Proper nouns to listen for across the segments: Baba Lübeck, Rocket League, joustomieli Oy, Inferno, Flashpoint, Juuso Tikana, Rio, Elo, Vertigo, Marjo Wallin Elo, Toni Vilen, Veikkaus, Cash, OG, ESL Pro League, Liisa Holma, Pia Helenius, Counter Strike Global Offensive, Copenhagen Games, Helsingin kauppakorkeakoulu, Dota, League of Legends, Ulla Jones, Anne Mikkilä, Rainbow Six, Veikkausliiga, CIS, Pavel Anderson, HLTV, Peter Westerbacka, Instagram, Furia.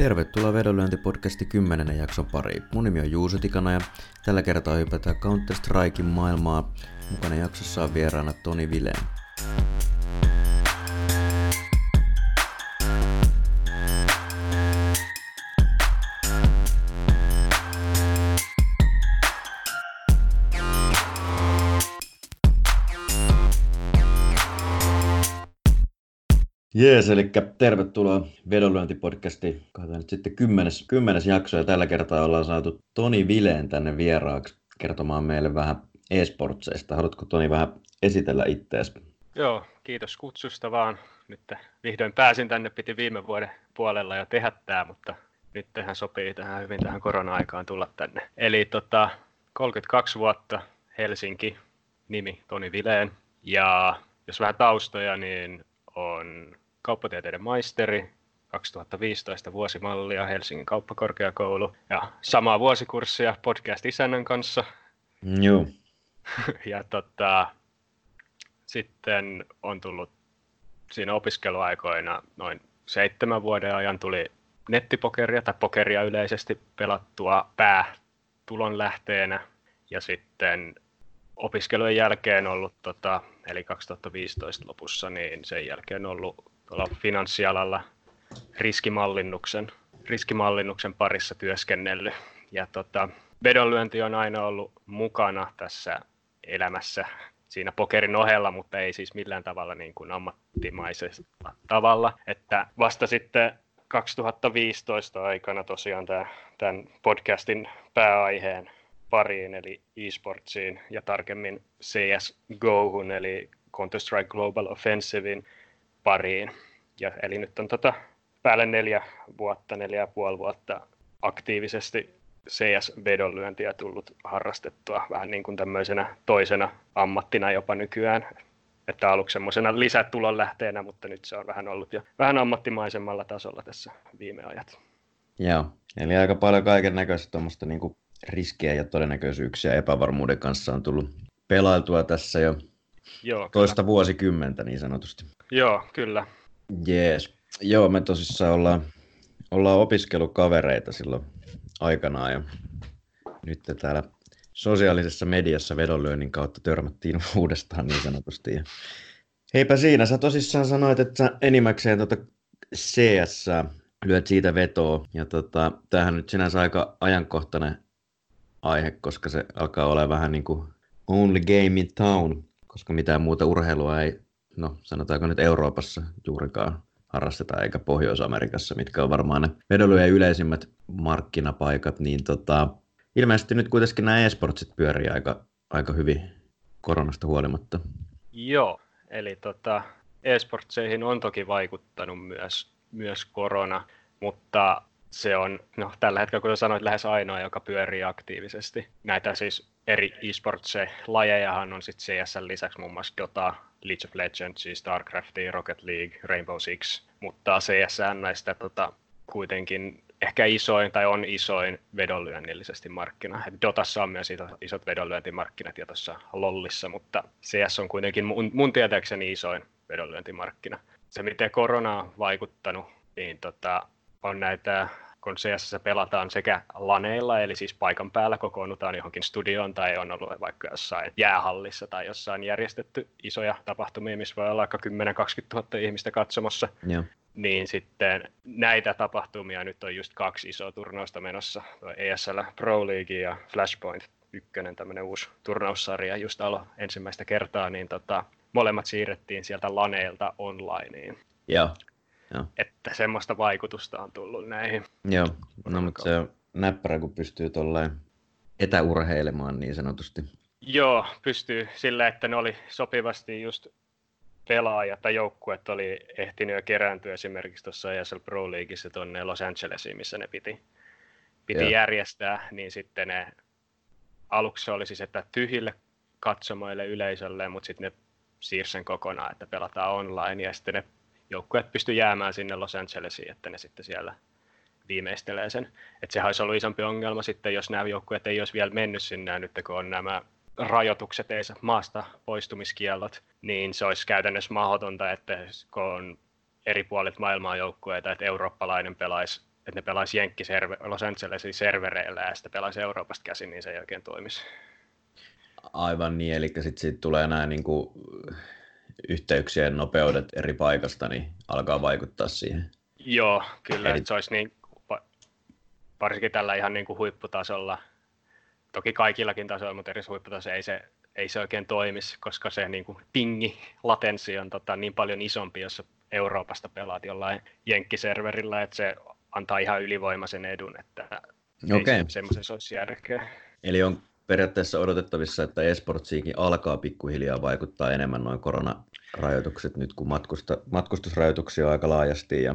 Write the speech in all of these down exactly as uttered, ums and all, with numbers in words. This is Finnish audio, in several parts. Tervetuloa vedonlyöntipodcastin kymmenennen jakson pariin. Mun nimi on Juuso Tikana ja tällä kertaa hypätään Counter Striken maailmaa. Mukana jaksossa on vieraana Toni Vilen. Jees, eli tervetuloa vedonlyöntipodcastiin. Katsotaan nyt sitten kymmenes, kymmenes jakso ja tällä kertaa ollaan saatu Toni Vilen tänne vieraaksi kertomaan meille vähän e-sportseista. Haluatko Toni vähän esitellä ittees? Joo, kiitos kutsusta vaan. Nyt vihdoin pääsin tänne, piti viime vuoden puolella jo tehdä tämä, mutta nyt tähän sopii tähän hyvin tähän korona-aikaan tulla tänne. Eli tota, kolmekymmentäkaksi vuotta, Helsinki, nimi Toni Vilen. Ja jos vähän taustoja, niin on kauppatieteiden maisteri, kaksituhattaviisitoista vuosimallia Helsingin kauppakorkeakoulu ja samaa vuosikurssia podcast-isännän kanssa. Joo. Ja tota, sitten on tullut siinä opiskeluaikoina noin seitsemän vuoden ajan tuli nettipokeria tai pokeria yleisesti pelattua päätulonlähteenä ja sitten opiskelujen jälkeen ollut, tota, eli kaksituhattaviisitoista lopussa, niin sen jälkeen ollut tuolla finanssialalla riskimallinnuksen, riskimallinnuksen parissa työskennellyt. Ja tota, vedonlyönti on aina ollut mukana tässä elämässä siinä pokerin ohella, mutta ei siis millään tavalla niin kuin ammattimaisella tavalla. Että vasta sitten kaksituhattaviisitoista aikana tosiaan tämän podcastin pääaiheen pariin, eli eSportsiin ja tarkemmin C S G O:hun, eli Counter Strike Global Offensivein pariin. Ja, eli nyt on tota, päälle neljä vuotta, neljä ja puoli vuotta aktiivisesti C S-vedonlyöntiä tullut harrastettua vähän niin kuin tämmöisenä toisena ammattina jopa nykyään. Että aluksi semmoisena lisätulonlähteenä, mutta nyt se on vähän ollut jo vähän ammattimaisemmalla tasolla tässä viime ajat. Joo, eli aika paljon kaiken näköistä tuommoista niinku riskejä ja todennäköisyyksiä epävarmuuden kanssa on tullut pelailtua tässä jo Joo, toista vuosikymmentä niin sanotusti. Joo, kyllä. Jees. Joo, me tosissaan ollaan, ollaan opiskelukavereita silloin aikanaan ja nyt täällä sosiaalisessa mediassa vedonlyönnin kautta törmättiin uudestaan niin sanotusti. Ja heipä siinä, sä tosissaan sanoit, että sä enimmäkseen tuota C S lyöt siitä vetoa ja tota, tämähän nyt sinänsä aika ajankohtainen aihe, koska se alkaa olla vähän niin kuin only game in town, koska mitään muuta urheilua ei, no sanotaanko nyt Euroopassa juurikaan harrasteta, eikä Pohjois-Amerikassa, mitkä on varmaan ne vedonlyönnin yleisimmät markkinapaikat, niin tota, ilmeisesti nyt kuitenkin nämä e-sportsit pyörii aika, aika hyvin koronasta huolimatta. Joo, eli tota, e-sportseihin on toki vaikuttanut myös, myös korona, mutta se on, no tällä hetkellä, kun sanoit, lähes ainoa, joka pyörii aktiivisesti. Näitä siis eri e-sports-lajejahan on sitten C S:n lisäksi muun muassa Dota, League of Legends, StarCraft, Rocket League, Rainbow Six, mutta C S on näistä tota, kuitenkin ehkä isoin tai on isoin vedonlyönnillisesti markkina. Et Dotassa on myös isot vedonlyöntimarkkinat ja tuossa LoLissa, mutta C S on kuitenkin mun, mun tietääkseni isoin vedonlyöntimarkkina. Se, miten korona on vaikuttanut, niin tota, on näitä, kun C S pelataan sekä laneilla, eli siis paikan päällä kokoonnutaan johonkin studioon tai on ollut vaikka jossain jäähallissa tai jossain järjestetty isoja tapahtumia, missä voi olla aika kymmenen kaksikymmentätuhatta ihmistä katsomassa. Joo. Niin sitten näitä tapahtumia nyt on just kaksi isoa turnausta menossa, E S L Pro League ja Flashpoint yksi, tämmöinen uusi turnaussarja just alo ensimmäistä kertaa, niin tota, molemmat siirrettiin sieltä laneilta onlineen. Joo. Joo. Että semmoista vaikutusta on tullut näihin. Joo, no mutta se on näppärä, kun pystyy tuolleen etäurheilemaan niin sanotusti. Joo, pystyy sillä, että ne oli sopivasti just pelaajat tai joukkueet oli ehtinyt jo kerääntyä esimerkiksi tuossa E S L Pro Leagueissa tuonne Los Angelesiin, missä ne piti, piti järjestää, niin sitten ne aluksi oli siis että tyhjille katsomoille yleisölle, mutta sitten ne siirsi sen kokonaan, että pelataan online ja sitten ne joukkueet pysty jäämään sinne Los Angelesiin, että ne sitten siellä viimeistelee sen. Että sehän olisi ollut isompi ongelma sitten, jos nämä joukkueet ei olisi vielä mennyt sinne, nyt kun on nämä rajoitukset, ei maasta poistumiskiellot, niin se olisi käytännössä mahdotonta, että kun on eri puolet maailmaa joukkueita, että eurooppalainen pelaisi että ne pelaisi Jenkki-server- Los Angelesin servereillä ja sitten pelaisi Euroopasta käsin, niin se ei oikein toimisi. Aivan niin, eli sitten sit tulee nämä niin kuin yhteyksien nopeudet eri paikasta, niin alkaa vaikuttaa siihen. Joo, kyllä, eli se olisi niin, varsinkin tällä ihan niin kuin huipputasolla, toki kaikillakin tasoilla, mutta eri huipputasolla ei se, ei se oikein toimisi, koska se niin kuin pingi, latenssi on tota, niin paljon isompi, jos Euroopasta pelaat jollain jenkkiserverillä, että se antaa ihan ylivoimaisen edun, että okay. Ei semmoisessa olisi järkeä. Eli on periaatteessa odotettavissa, että esportsiinkin alkaa pikkuhiljaa vaikuttaa enemmän noin koronarajoitukset nyt, kun matkusta, matkustusrajoituksia on aika laajasti ja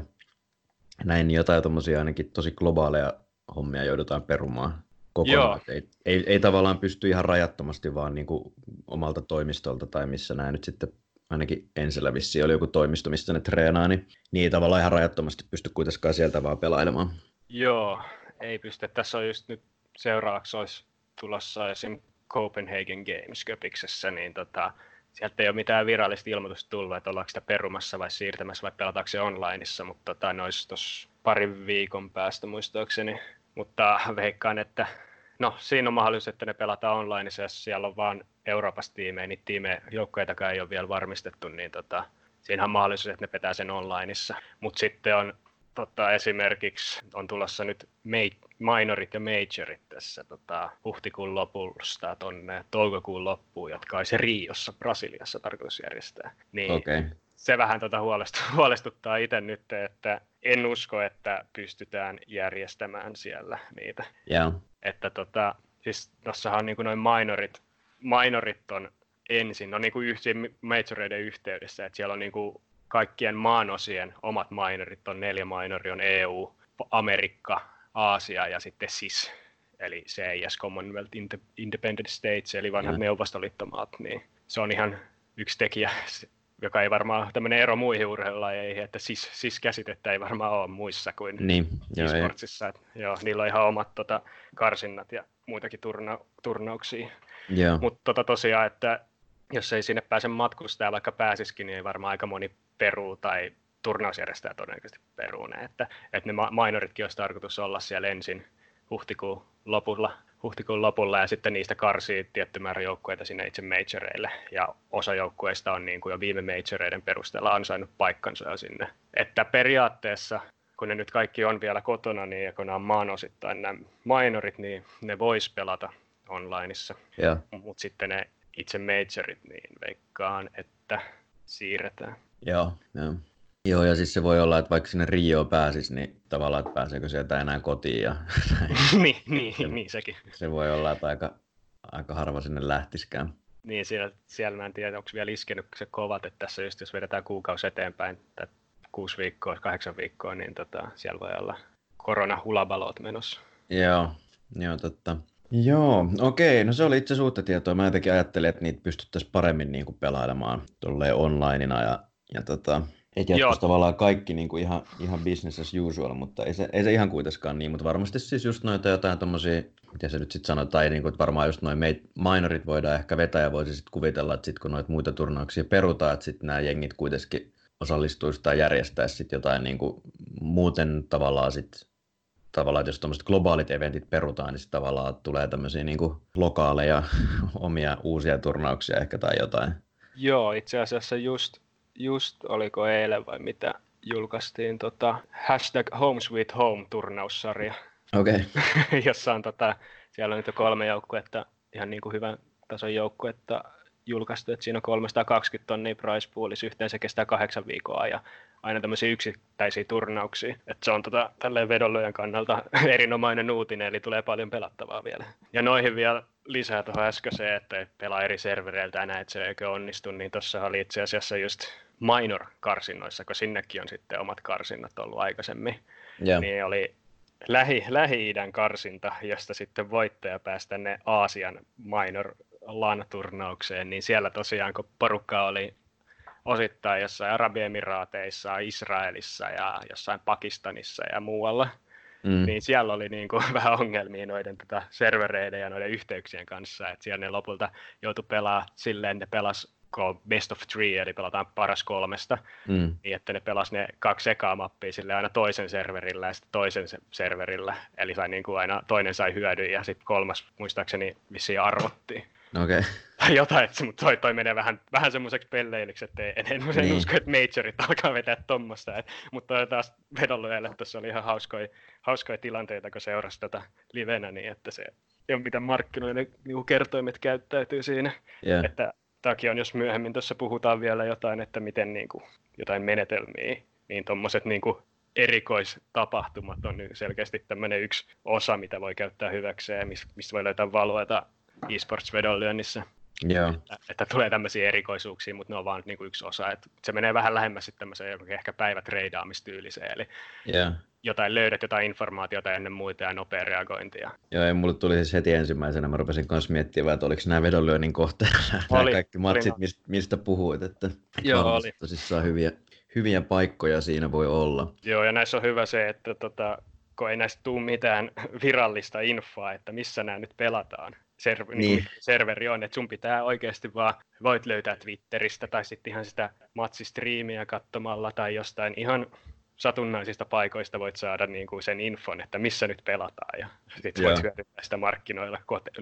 näin, niin jotain tommosia ainakin tosi globaaleja hommia joudutaan perumaan kokonaan. Ei, ei, ei tavallaan pysty ihan rajattomasti vaan niin kuin omalta toimistolta tai missä nämä nyt sitten ainakin ensillä vissiin oli joku toimisto, mistä ne treenaa, niin, niin ei tavallaan ihan rajattomasti pysty kuitenkaan sieltä vaan pelailemaan. Joo, ei pysty. Tässä on just nyt seuraavaksi olisi tulossa esim. Copenhagen Games Köpiksessä, niin tota, sieltä ei ole mitään virallista ilmoitusta tullut, että ollaanko sitä perumassa vai siirtämässä vai pelataanko se onlineissa, mutta tota, ne olisi tuossa parin viikon päästä muistaakseni, mutta veikkaan, että no siinä on mahdollisuus, että ne pelataan onlineissa ja siellä on vaan Euroopasta tiimejä, niitä tiimejä joukkueitakaan ei ole vielä varmistettu, niin tota, siinähän on mahdollisuus, että ne petää sen onlineissa, mutta sitten on tota, esimerkiksi on tulossa nyt mei- minorit ja majorit tässä tota, huhtikuun lopusta tuonne toukokuun loppuun, jotka olisi Riossa, Brasiliassa tarkoitus järjestää. Niin okay. Se vähän tota huolestuttaa, huolestuttaa itse nyt, että en usko, että pystytään järjestämään siellä niitä. Yeah. Että tota, siis tuossahan on niin kuin noin minorit, minorit on ensin, no niin kuin majoreiden yhteydessä, että siellä on niin kuin kaikkien maanosien omat minorit on neljä minori, on E U, Amerikka, Aasia ja sitten S I S, eli C I S, Commonwealth Independent States, eli vanhat mm. neuvostoliittomaat, niin se on ihan yksi tekijä, joka ei varmaan, tämmöinen ero muihin urheilulajeihin, että S I S, S I S-käsitettä ei varmaan ole muissa kuin niin, e-sportsissa, että joo, niillä on ihan omat tota, karsinnat ja muitakin turna, turnauksia, yeah. Mutta tota, tosiaan, että jos ei sinne pääse matkustaa, vaikka pääsisikin, niin ei varmaan aika moni peruu tai turnausjärjestäjä todennäköisesti peruu ne, että, että ne minoritkin olisi tarkoitus olla siellä ensin huhtikuun lopulla, huhtikuun lopulla ja sitten niistä karsii tietty määrä joukkueita sinne itse majoreille ja osa joukkueista on niin kuin jo viime majoreiden perusteella ansainnut paikkansa jo sinne. Että periaatteessa, kun ne nyt kaikki on vielä kotona, niin ja kun nämä on maanosittain nämä minorit, niin ne vois pelata onlineissa, yeah. Mutta sitten ne itse majorit, niin veikkaan, että siirretään. Joo, joo. Joo, ja siis se voi olla, että vaikka sinne Rioon pääsisi, niin tavallaan, että pääseekö sieltä enää kotiin ja niin, niin, niin, sekin. Se voi olla, että aika, aika harva sinne lähtisikään. Niin, siellä, siellä mä en tiedä, onko vielä iskenyt se kovat, että tässä just jos vedetään kuukausi eteenpäin, tai kuusi viikkoa, kahdeksan viikkoa, niin tota, siellä voi olla koronahulabalot menossa. Joo, joo, totta. Joo, okei. No se oli itse asiassa uutta tietoa. Mä jotenkin ajattelin, että niitä pystyttäisiin paremmin niin kuin pelailemaan tolleen onlineina ja, ja tota, et jatkossa tavallaan kaikki niin kuin ihan, ihan business as usual, mutta ei se, ei se ihan kuitenkaan niin, mutta varmasti siis just noita jotain tommosia, miten se nyt sitten sanotaan, niin kuin, että varmaan just noin minorit voidaan ehkä vetää ja voisi sitten kuvitella, että sitten kun noita muita turnauksia perutaan, että sitten nämä jengit kuitenkin osallistuisi tai järjestäisi sitten jotain niin kuin muuten tavallaan sitten tavallaan, että jos tuommoiset globaalit eventit perutaan, niin sitten tavallaan tulee tämmöisiä niin kuin lokaaleja omia uusia turnauksia ehkä tai jotain. Joo, itse asiassa just, just oliko eilen vai mitä, julkaistiin tota hashtag Home Sweet Home -turnaussarja. Okei. Okay. Jossa on tota, siellä on nyt jo kolme joukkuetta, ihan niin kuin hyvän tason joukkuetta julkaistu, että siinä on kolmesataakaksikymmentä tonnia price poolissa, yhteen se kestää kahdeksan viikkoa ja aina tämmöisiä yksittäisiä turnauksia. Et se on tota, tälleen vedonlyön kannalta erinomainen uutinen, eli tulee paljon pelattavaa vielä. Ja noihin vielä lisää tuohon äskeiseen, että ei pelaa eri servereiltä enää, että se eikö onnistu, niin tuossa oli itse asiassa just minor-karsinnoissa, kun sinnekin on sitten omat karsinnat ollut aikaisemmin, yeah. Niin oli lähi, Lähi-idän karsinta, josta sitten voittaja pääsi tänne Aasian minor-lan-turnaukseen, niin siellä tosiaan, kun porukka oli osittain jossain Arabiemiraateissa, Israelissa ja jossain Pakistanissa ja muualla, mm. niin siellä oli niin kuin vähän ongelmia noiden tota servereiden ja noiden yhteyksien kanssa, että siellä ne lopulta joutui pelaamaan silleen, ne pelasi on best of three, eli pelataan paras kolmesta, mm. niin että ne pelas ne kaksi ekaa mappia sille aina toisen serverillä ja sitten toisen serverillä, eli sai niin kuin aina toinen sai hyödyn ja sitten kolmas muistaakseni vissiin arvottiin. Okei. Okay. Jotain, mutta toi, toi menee vähän, vähän semmoiseksi pelleiliksi, että en, en niin. usko, että majorit alkaa vetää tuommoista. Mutta taas vedonlyöjälle tuossa oli ihan hauskoja, hauskoja tilanteita, kun seurasi tätä livenä, niin että se ei ole mitään markkinoiden niin kertoimet käyttäytyy siinä. Yeah. Että takia on, jos myöhemmin tuossa puhutaan vielä jotain, että miten niin kuin, jotain menetelmiä, niin tuommoiset niin erikoistapahtumat on selkeästi tämmöinen yksi osa, mitä voi käyttää hyväkseen, mistä voi löytää valoita e-sports-vedonlyönnissä, yeah. että, että tulee tämmöisiä erikoisuuksia, mutta ne on vaan niin kuin yksi osa. Että se menee vähän lähemmäs sitten tämmöiseen ehkä päivätreidaamistyyliseen, eli yeah. jotain löydät, jotain informaatiota ennen muita ja nopea reagointia. Joo, ja mulle tuli siis heti ensimmäisenä, mä rupesin kanssa miettimään, että oliko nämä vedonlyönnin kohteena nämä kaikki matsit, oli. Mistä puhuit, että joo, oli. Tosissaan hyviä, hyviä paikkoja siinä voi olla. Joo, ja näissä on hyvä se, että tota, kun ei näistä tule mitään virallista infoa, että missä nämä nyt pelataan. Server, niin. Niin serveri on, että sun pitää oikeasti vaan, voit löytää Twitteristä tai sitten ihan sitä matsistriimiä katsomalla tai jostain ihan satunnaisista paikoista voit saada niin kuin sen infon, että missä nyt pelataan ja sitten voit hyödyntää sitä markkinoilla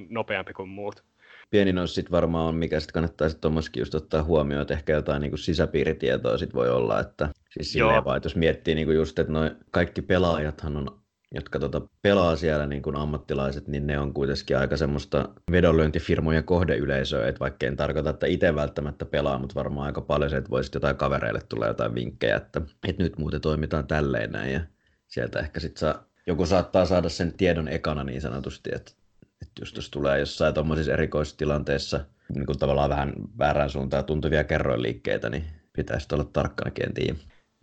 nopeampi kuin muut. Pieni nousi sitten varmaan on, mikä sitten kannattaa sitten tuommoiskin just ottaa huomioon, että ehkä jotain niin kuin sisäpiiritietoa sitten voi olla, että siis silleen vaan, että jos miettii niin kuin just, että noi kaikki pelaajathan on jotka tota, pelaa siellä niin kuin ammattilaiset, niin ne on kuitenkin aika semmoista vedonlyöntifirmojen kohdeyleisöä, että vaikka en tarkoita, että itse välttämättä pelaa, mutta varmaan aika paljon se, että voi sitten jotain kavereille tulla jotain vinkkejä, että, että nyt muuten toimitaan tälleen näin, ja sieltä ehkä sitten saa, joku saattaa saada sen tiedon ekana niin sanotusti, että, että just jos tulee jossain tuommoisissa erikoistilanteissa niin kuin tavallaan vähän väärään suuntaan tuntuvia kerroinliikkeitä, niin pitäisi olla tarkkanakin, en tiedä.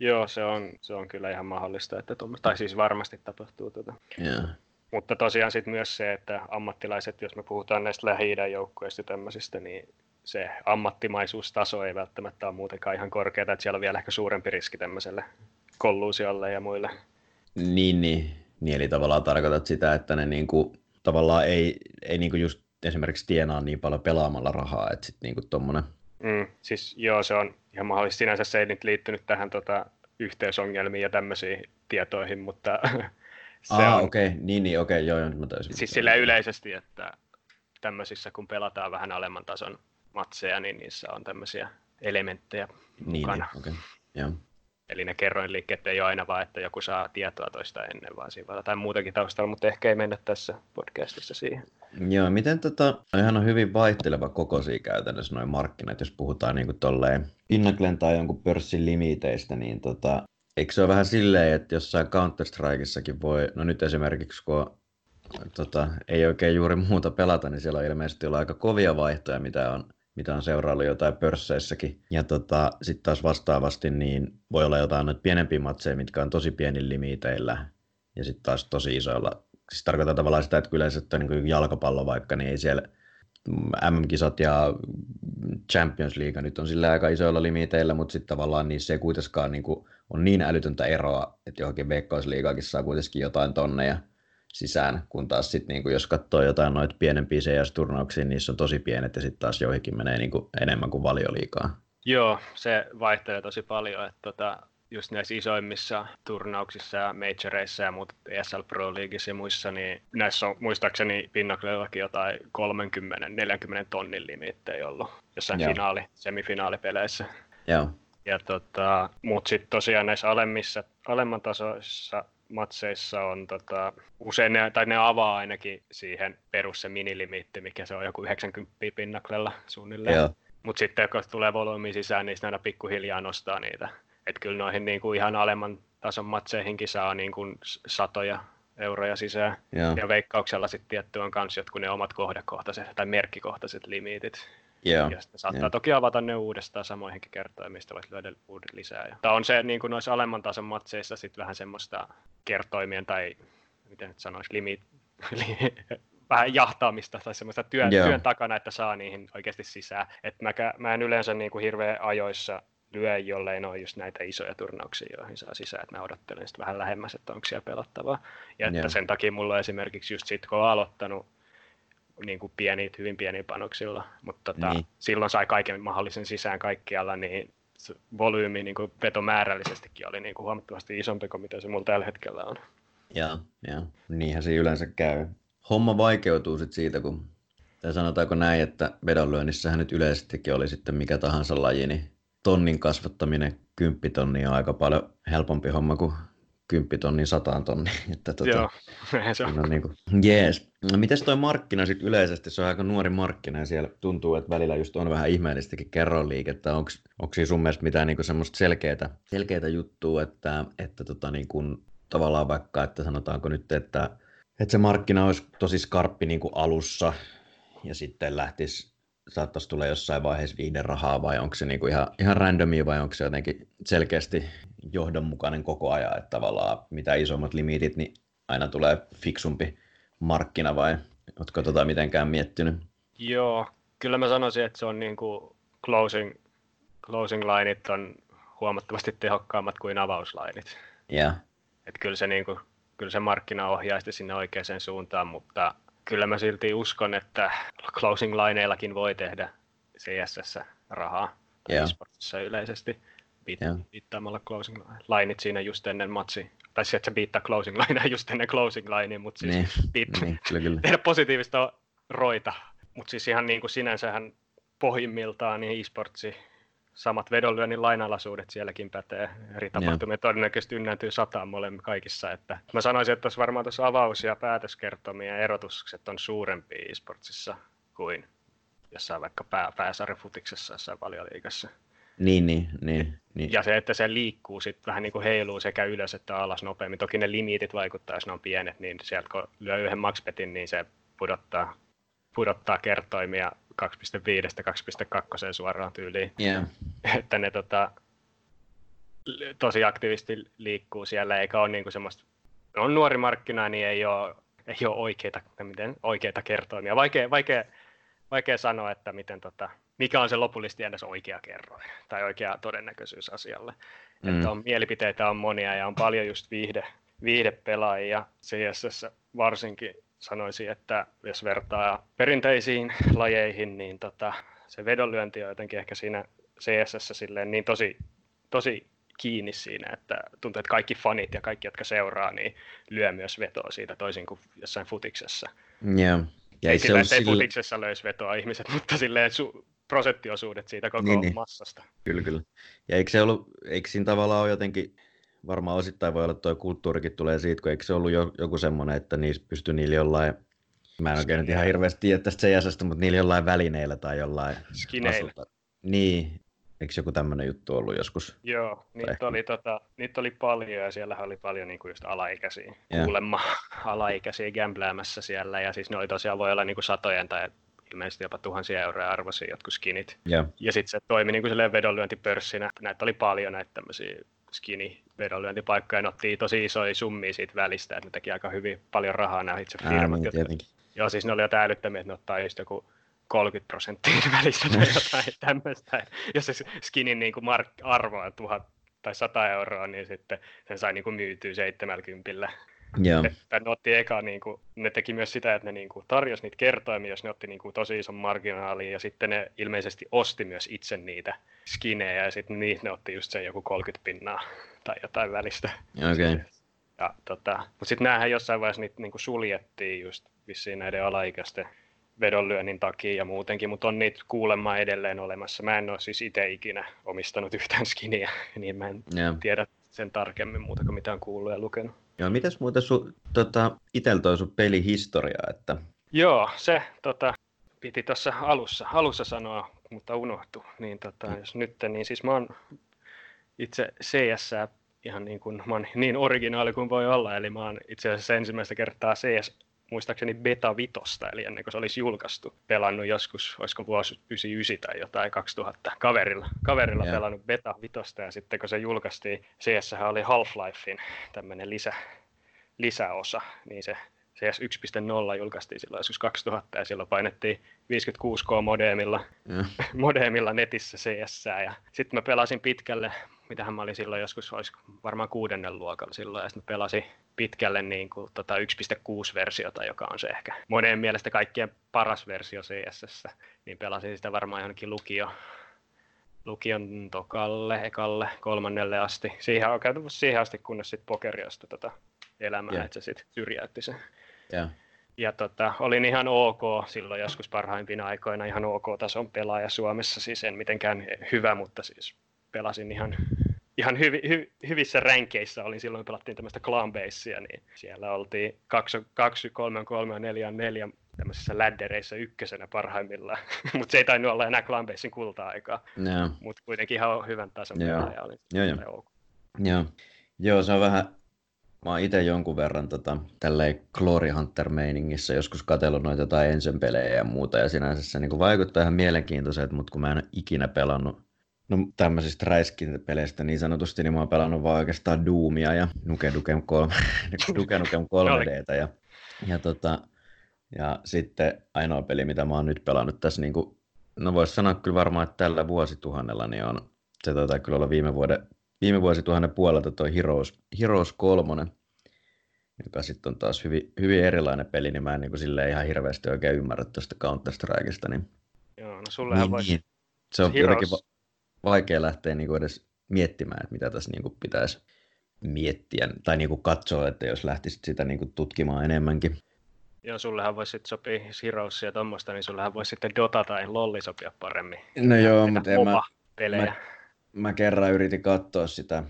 Joo, se on, se on kyllä ihan mahdollista, että tuommoista, tai siis varmasti tapahtuu tuota. Yeah. Mutta tosiaan sitten myös se, että ammattilaiset, jos me puhutaan näistä Lähi-idän joukkueista tämmöisistä, niin se ammattimaisuustaso ei välttämättä ole muutenkaan ihan korkeata, että siellä on vielä ehkä suurempi riski tämmöiselle kolluusiolle ja muille. Niin, niin. niin eli tavallaan tarkoitat sitä, että ne niinku, tavallaan ei, ei niinku just esimerkiksi tienaa niin paljon pelaamalla rahaa, että sitten niinku tommonen. Mm, siis joo, se on ihan mahdollista. Sinänsä se ei nyt liittynyt tähän tota, yhteysongelmiin ja tämmöisiin tietoihin, mutta se ah, on... okei, okay. niin, niin okei, okay. joo, joo, mä taisin. Siis sillä yleisesti, että tämmöisissä kun pelataan vähän alemman tason matseja, niin niissä on tämmöisiä elementtejä niin, mukana. Niin, okei, okay. joo. Eli ne kerroinliikkeet ei ole aina vaan, että joku saa tietoa toista ennen, vaan siinä tai muutakin taustalla, mutta ehkä ei mennä tässä podcastissa siihen. Joo, miten tota, ihan on hyvin vaihteleva kokoisia käytännössä noin markkinat, jos puhutaan niinku tolleen Pinnaclen tai jonkun pörssin limiteistä, niin tota, eikö se ole vähän silleen, että jossain Counter Strikeissakin voi, no nyt esimerkiksi kun tota, ei oikein juuri muuta pelata, niin siellä on ilmeisesti ollut aika kovia vaihtoja, mitä on mitä on seuraillut jotain pörsseissäkin. Ja tota, sitten taas vastaavasti niin voi olla jotain noita pienempiä matseja, mitkä on tosi pienillä limiteillä ja sitten taas tosi isoilla. Siis tarkoitan tavallaan sitä, että kyllä se on niin jalkapallo vaikka, niin ei siellä M M-kisat ja Champions League nyt on sillä aika isoilla limiteillä, mutta sitten tavallaan niissä ei kuitenkaan niin kuin, on niin älytöntä eroa, että johonkin Veikkausliigaakin saa kuitenkin jotain tonneja sisään, kun taas sitten niinku, jos katsoo jotain noita pienempiä C S-turnauksia, niissä on tosi pienet ja sitten taas joihinkin menee niinku enemmän kuin Valioliigaan. Joo, se vaihtelee tosi paljon, että tota, just näissä isoimmissa turnauksissa ja majoreissa ja muut E S L Pro Leagueissa ja muissa, niin näissä on muistaakseni Pinnaclellakin jotain kolmekymmentä neljäkymmentä tonnin limiittejä ollut jossain finaali, semifinaalipeleissä. Joo. Ja tota, mut sitten tosiaan näissä alemmissa, alemman tasoissa matseissa on tota, usein ne, tai ne avaa ainakin siihen perus se minilimiitti, mikä se on joku yhdeksänkymmentä Pinnaclella suunnilleen. Mutta sitten kun tulee volyymi sisään, niin aina pikkuhiljaa nostaa niitä. Että kyllä noihin niinku ihan alemman tason matseihinkin saa niinku satoja euroja sisään. Joo. Ja Veikkauksella sitten tietty on myös jotkut ne omat kohdekohtaiset tai merkkikohtaiset limiitit. Yeah. Ja sitten saattaa yeah. toki avata ne uudestaan samoihinkin kertoihin, mistä voit löydä uudet lisää. Tämä on se, niin kuin noissa alemman tason matseissa, sitten vähän semmoista kertoimien tai, miten nyt sanoisi, limit, li, vähän jahtaamista tai semmoista työn, yeah. työn takana, että saa niihin oikeasti sisään. Et mä, mä en yleensä niin kuin hirveän ajoissa lyö, jollei ne ole just näitä isoja turnauksia, joihin saa sisään. Et mä odottelen sitten vähän lähemmäs, että onko siellä pelattavaa. Ja yeah. että sen takia mulla on esimerkiksi just sit, kun olen aloittanut niin kuin pieni, hyvin pienillä panoksilla, mutta tota, niin. silloin sai kaiken mahdollisen sisään kaikkialla, niin volyymi niin kuin vetomääräällisestikin oli niin kuin huomattavasti isompi kuin mitä se mulla tällä hetkellä on. Joo, joo. Niinhän se yleensä käy. Homma vaikeutuu sit siitä, kun tai sanotaanko näin, että vedonlyönnissähän nyt yleisestikin oli sitten mikä tahansa laji, niin tonnin kasvattaminen kymppitonnia on aika paljon helpompi homma kuin kymppitonnin sataan tonniin. Että tota, joo, se on. No niin kuin, jees. No mites toi markkina sitten yleisesti? Se on aika nuori markkina ja siellä tuntuu, että välillä just on vähän ihmeellistäkin kerroliikettä. Onko siinä sun mielestä mitään niinku semmoista selkeää, selkeää juttua, että, että tota niin kuin, tavallaan vaikka, että sanotaanko nyt, että, että se markkina olisi tosi skarppi niin kuin alussa ja sitten lähtisi, saattaisi tulla jossain vaiheessa viihderahaa vai onko se niin kuin ihan, ihan randomia vai onko se jotenkin selkeästi johdonmukainen koko ajan, että tavallaan mitä isommat limiitit, niin aina tulee fiksumpi markkina vai oletko tota mitenkään miettinyt? Joo, kyllä mä sanoisin, että se on niin kuin closing, closing lineit on huomattavasti tehokkaammat kuin avauslineit. Yeah. Että kyllä se, niin kuin, kyllä se markkina ohjaa sitten sinne oikeaan suuntaan, mutta kyllä mä silti uskon, että closing lineillakin voi tehdä C S S-rahaa yeah. esportissa yleisesti viittaamalla yeah. closing lineit siinä just ennen matsi. Tai se, että sä viittaa closing linea just ennen closing linea, mutta siis niin, viittaa niin, kyllä, kyllä. tehdä positiivista roita. Mutta siis ihan niin kuin sinänsähän pohjimmiltaan niin esportsi samat vedonlyönnin lainalaisuudet sielläkin pätee. Eri tapahtumia yeah. todennäköisesti ynnäytyy sataan molemmissa kaikissa. Että mä sanoisin, että tuossa varmaan tuossa avaus- ja päätöskertomia erotukset on suurempia esportsissa kuin jossain vaikka pää, pääsarjafutiksessa jossain valioliigassa. Niin, niin, niin, niin. Ja se, että se liikkuu sitten vähän niin kuin heiluu sekä ylös että alas nopeammin. Toki ne limiitit vaikuttaa, jos ne on pienet, niin sieltä kun lyö yhden maxbetin, niin se pudottaa, pudottaa kertoimia kaksi pilkku viisi kaksi pilkku kaksi suoraan tyyliin. Yeah. Että ne tota, tosi aktiivisesti liikkuu siellä, eikä ole niin kuin semmoista, on nuori markkina, niin ei ole, ei ole oikeita, miten, oikeita kertoimia. Vaikea, vaikea, vaikea sanoa, että miten, tota, mikä on se lopullisesti edes oikea kerroin tai oikea todennäköisyys asialle. Mm. Että on, mielipiteitä on monia ja on paljon just viihde, viihdepelaajia C S S varsinkin. Sanoisin, että jos vertaa perinteisiin lajeihin, niin tota, se vedonlyönti on jotenkin ehkä siinä C S S silleen niin tosi, tosi kiinni siinä, että tuntuu, että kaikki fanit ja kaikki, jotka seuraa, niin lyö myös vetoa siitä toisin kuin jossain futiksessa. Yeah. Ja ei sillä, että ei sille... futiksessa löisi vetoa ihmiset, mutta silleen su- prosenttiosuudet siitä koko niin, niin. massasta. Kyllä, kyllä. Ja eikö, se ollut, eikö siinä tavallaan ole jotenkin... Varmaan osittain voi olla, että tuo kulttuurikin tulee siitä, kun eikö se ollut joku semmoinen, että niissä pystyi niillä jollain, mä en oikein nyt ihan hirveästi tiedä tästä C S S:stä, mutta niillä jollain välineillä tai jollain... Skineillä. Asulta. Niin, eikö joku tämmöinen juttu ollut joskus? Joo, niitä oli, tota, niitä oli paljon ja siellä oli paljon niinku just alaikäisiä, yeah. kuulemma alaikäisiä gämbläämässä siellä ja siis ne oli tosiaan voi olla niinku satojen tai... ilmeisesti jopa tuhansia euroja arvoisia jotkut skinit. Yeah. Ja sitten se toimi niin kuin silleen vedonlyöntipörssinä. Näitä oli paljon näitä tämmöisiä skini-vedonlyöntipaikkoja. Ne otti tosi isoja summia siitä välistä, että ne teki aika hyvin paljon rahaa nämä itse firmat. Ah, niin, jotka... Joo, siis ne oli jo älyttömiä, että ne ottaa just joku kolmekymmentä prosenttia välistä tai jotain tämmöistä. Jos se skinin niin kuin mark... arvo on tuhat tai sata euroa, niin sitten sen sai niin kuin myytyä seitsemälläkympillä. Yeah. Että ne otti eka, niin kuin, ne teki myös sitä, että ne niin kuin, tarjosi niitä kertoimia, jos ne otti niin kuin, tosi ison marginaalin, ja sitten ne ilmeisesti osti myös itse niitä skinejä, ja sitten niitä ne otti just sen joku kolmekymmentä pinnaa tai jotain välistä. Okay. Ja, tota, mutta sitten näähän jossain vaiheessa niitä niin kuin suljettiin just vissiin näiden alaikäisten vedonlyönnin takia ja muutenkin, mutta on niitä kuulemma edelleen olemassa. Mä en ole siis itse ikinä omistanut yhtään skiniä, niin mä en yeah. tiedä sen tarkemmin muuta kuin mitä on kuullut ja lukenut. Joo, mitäs muuten sun tota, itsellä toi sun pelihistoriaa? Että... Joo, se tota, piti tuossa alussa, alussa sanoa, mutta unohtui. Niin, tota, mm. Jos nyt, niin siis mä oon itse C S:ää ihan niin, kuin, mä oon niin originaali kuin voi olla. Eli mä oon itse asiassa ensimmäistä kertaa C S, muistaakseni beta vitosta, eli ennen kuin se olisi julkaistu. Pelannut joskus, olisiko vuosi yhdeksänkymmentäyhdeksän tai jotain kaksituhatta, kaverilla, kaverilla yeah. pelannut beta vitosta. Ja sitten kun se julkaistiin, C S:hän oli Half-Lifein tämmöinen lisä, lisäosa, niin se C S yksi piste nolla julkaistiin silloin joskus kaksituhatta ja silloin painettiin viisikymmentäkuusi koo modeemilla, yeah. modeemilla netissä C S. Ja sitten mä pelasin pitkälle. mitähän mä olin silloin joskus, olisi varmaan kuudennen luokalla silloin, ja sitten pelasin pitkälle niin kuin tota yksi piste kuusi versiota, joka on se ehkä moneen mielestä kaikkien paras versio C S:ssä, niin pelasin sitä varmaan johonkin lukio, lukion tokalle, ekalle, kolmannelle asti, siihen, siihen asti, kunnes sitten pokeriosta tota elämää, yeah. että se sitten syrjäytti sen. Yeah. Ja tota, olin ihan ok silloin joskus parhaimpina aikoina, ihan ok-tason pelaaja Suomessa, siis en mitenkään hyvä, mutta siis pelasin ihan, ihan hyvi, hy, hyvissä ränkeissä, olin silloin, pelattiin tämmöistä clan-basea, niin siellä oltiin kaksi, kolme, kolme, neljä, neljä tämmöisissä läddereissä ykkösenä parhaimmillaan, mutta se ei tainnut olla enää clan-basen kulta-aikaa, no. mutta kuitenkin ihan hyvän tason pelaaja olin. Joo, joo. Ok. Joo. Joo, se on vähän... Mä oon ite jonkun verran tota, tälleen Glory Hunter-meiningissä joskus katsellut noita jotain ensin pelejä ja muuta, ja sinänsä se niin vaikuttaa ihan mielenkiintoiselta, mutta kun mä en ole ikinä pelannut no, tämmöisistä räiskintäpeleistä niin sanotusti, niin mä oon pelannut vaan oikeastaan Doomia ja Nuke Nukem kolme D-tä, ja, ja, tota, ja sitten ainoa peli, mitä mä oon nyt pelannut tässä, niin kuin, no vois sanoa kyllä varmaan, että tällä vuosituhannella, niin on, se taitaa kyllä olla viime vuoden Viime vuosituhannen puolelta toi Heroes, Heroes kolme, joka sitten on taas hyvin, hyvin erilainen peli, niin mä en niin silleen ihan hirveästi oikein ymmärrä tuosta Counter Strikeista. Niin... Joo, no sullehan niin, voisi... Se on Heroes... jotenkin vaikea lähteä niin edes miettimään, että mitä tässä niin pitäisi miettiä, tai niin katsoa, että jos lähtisit sitä niin tutkimaan enemmänkin. Joo, sullehan voisi sitten sopia Heroes ja tuommoista, niin sullehan voisi sitten Dota tai Lolli sopia paremmin. No joo, mutta en mä... pelejä. Mä... Mä kerran yritin katsoa sitä,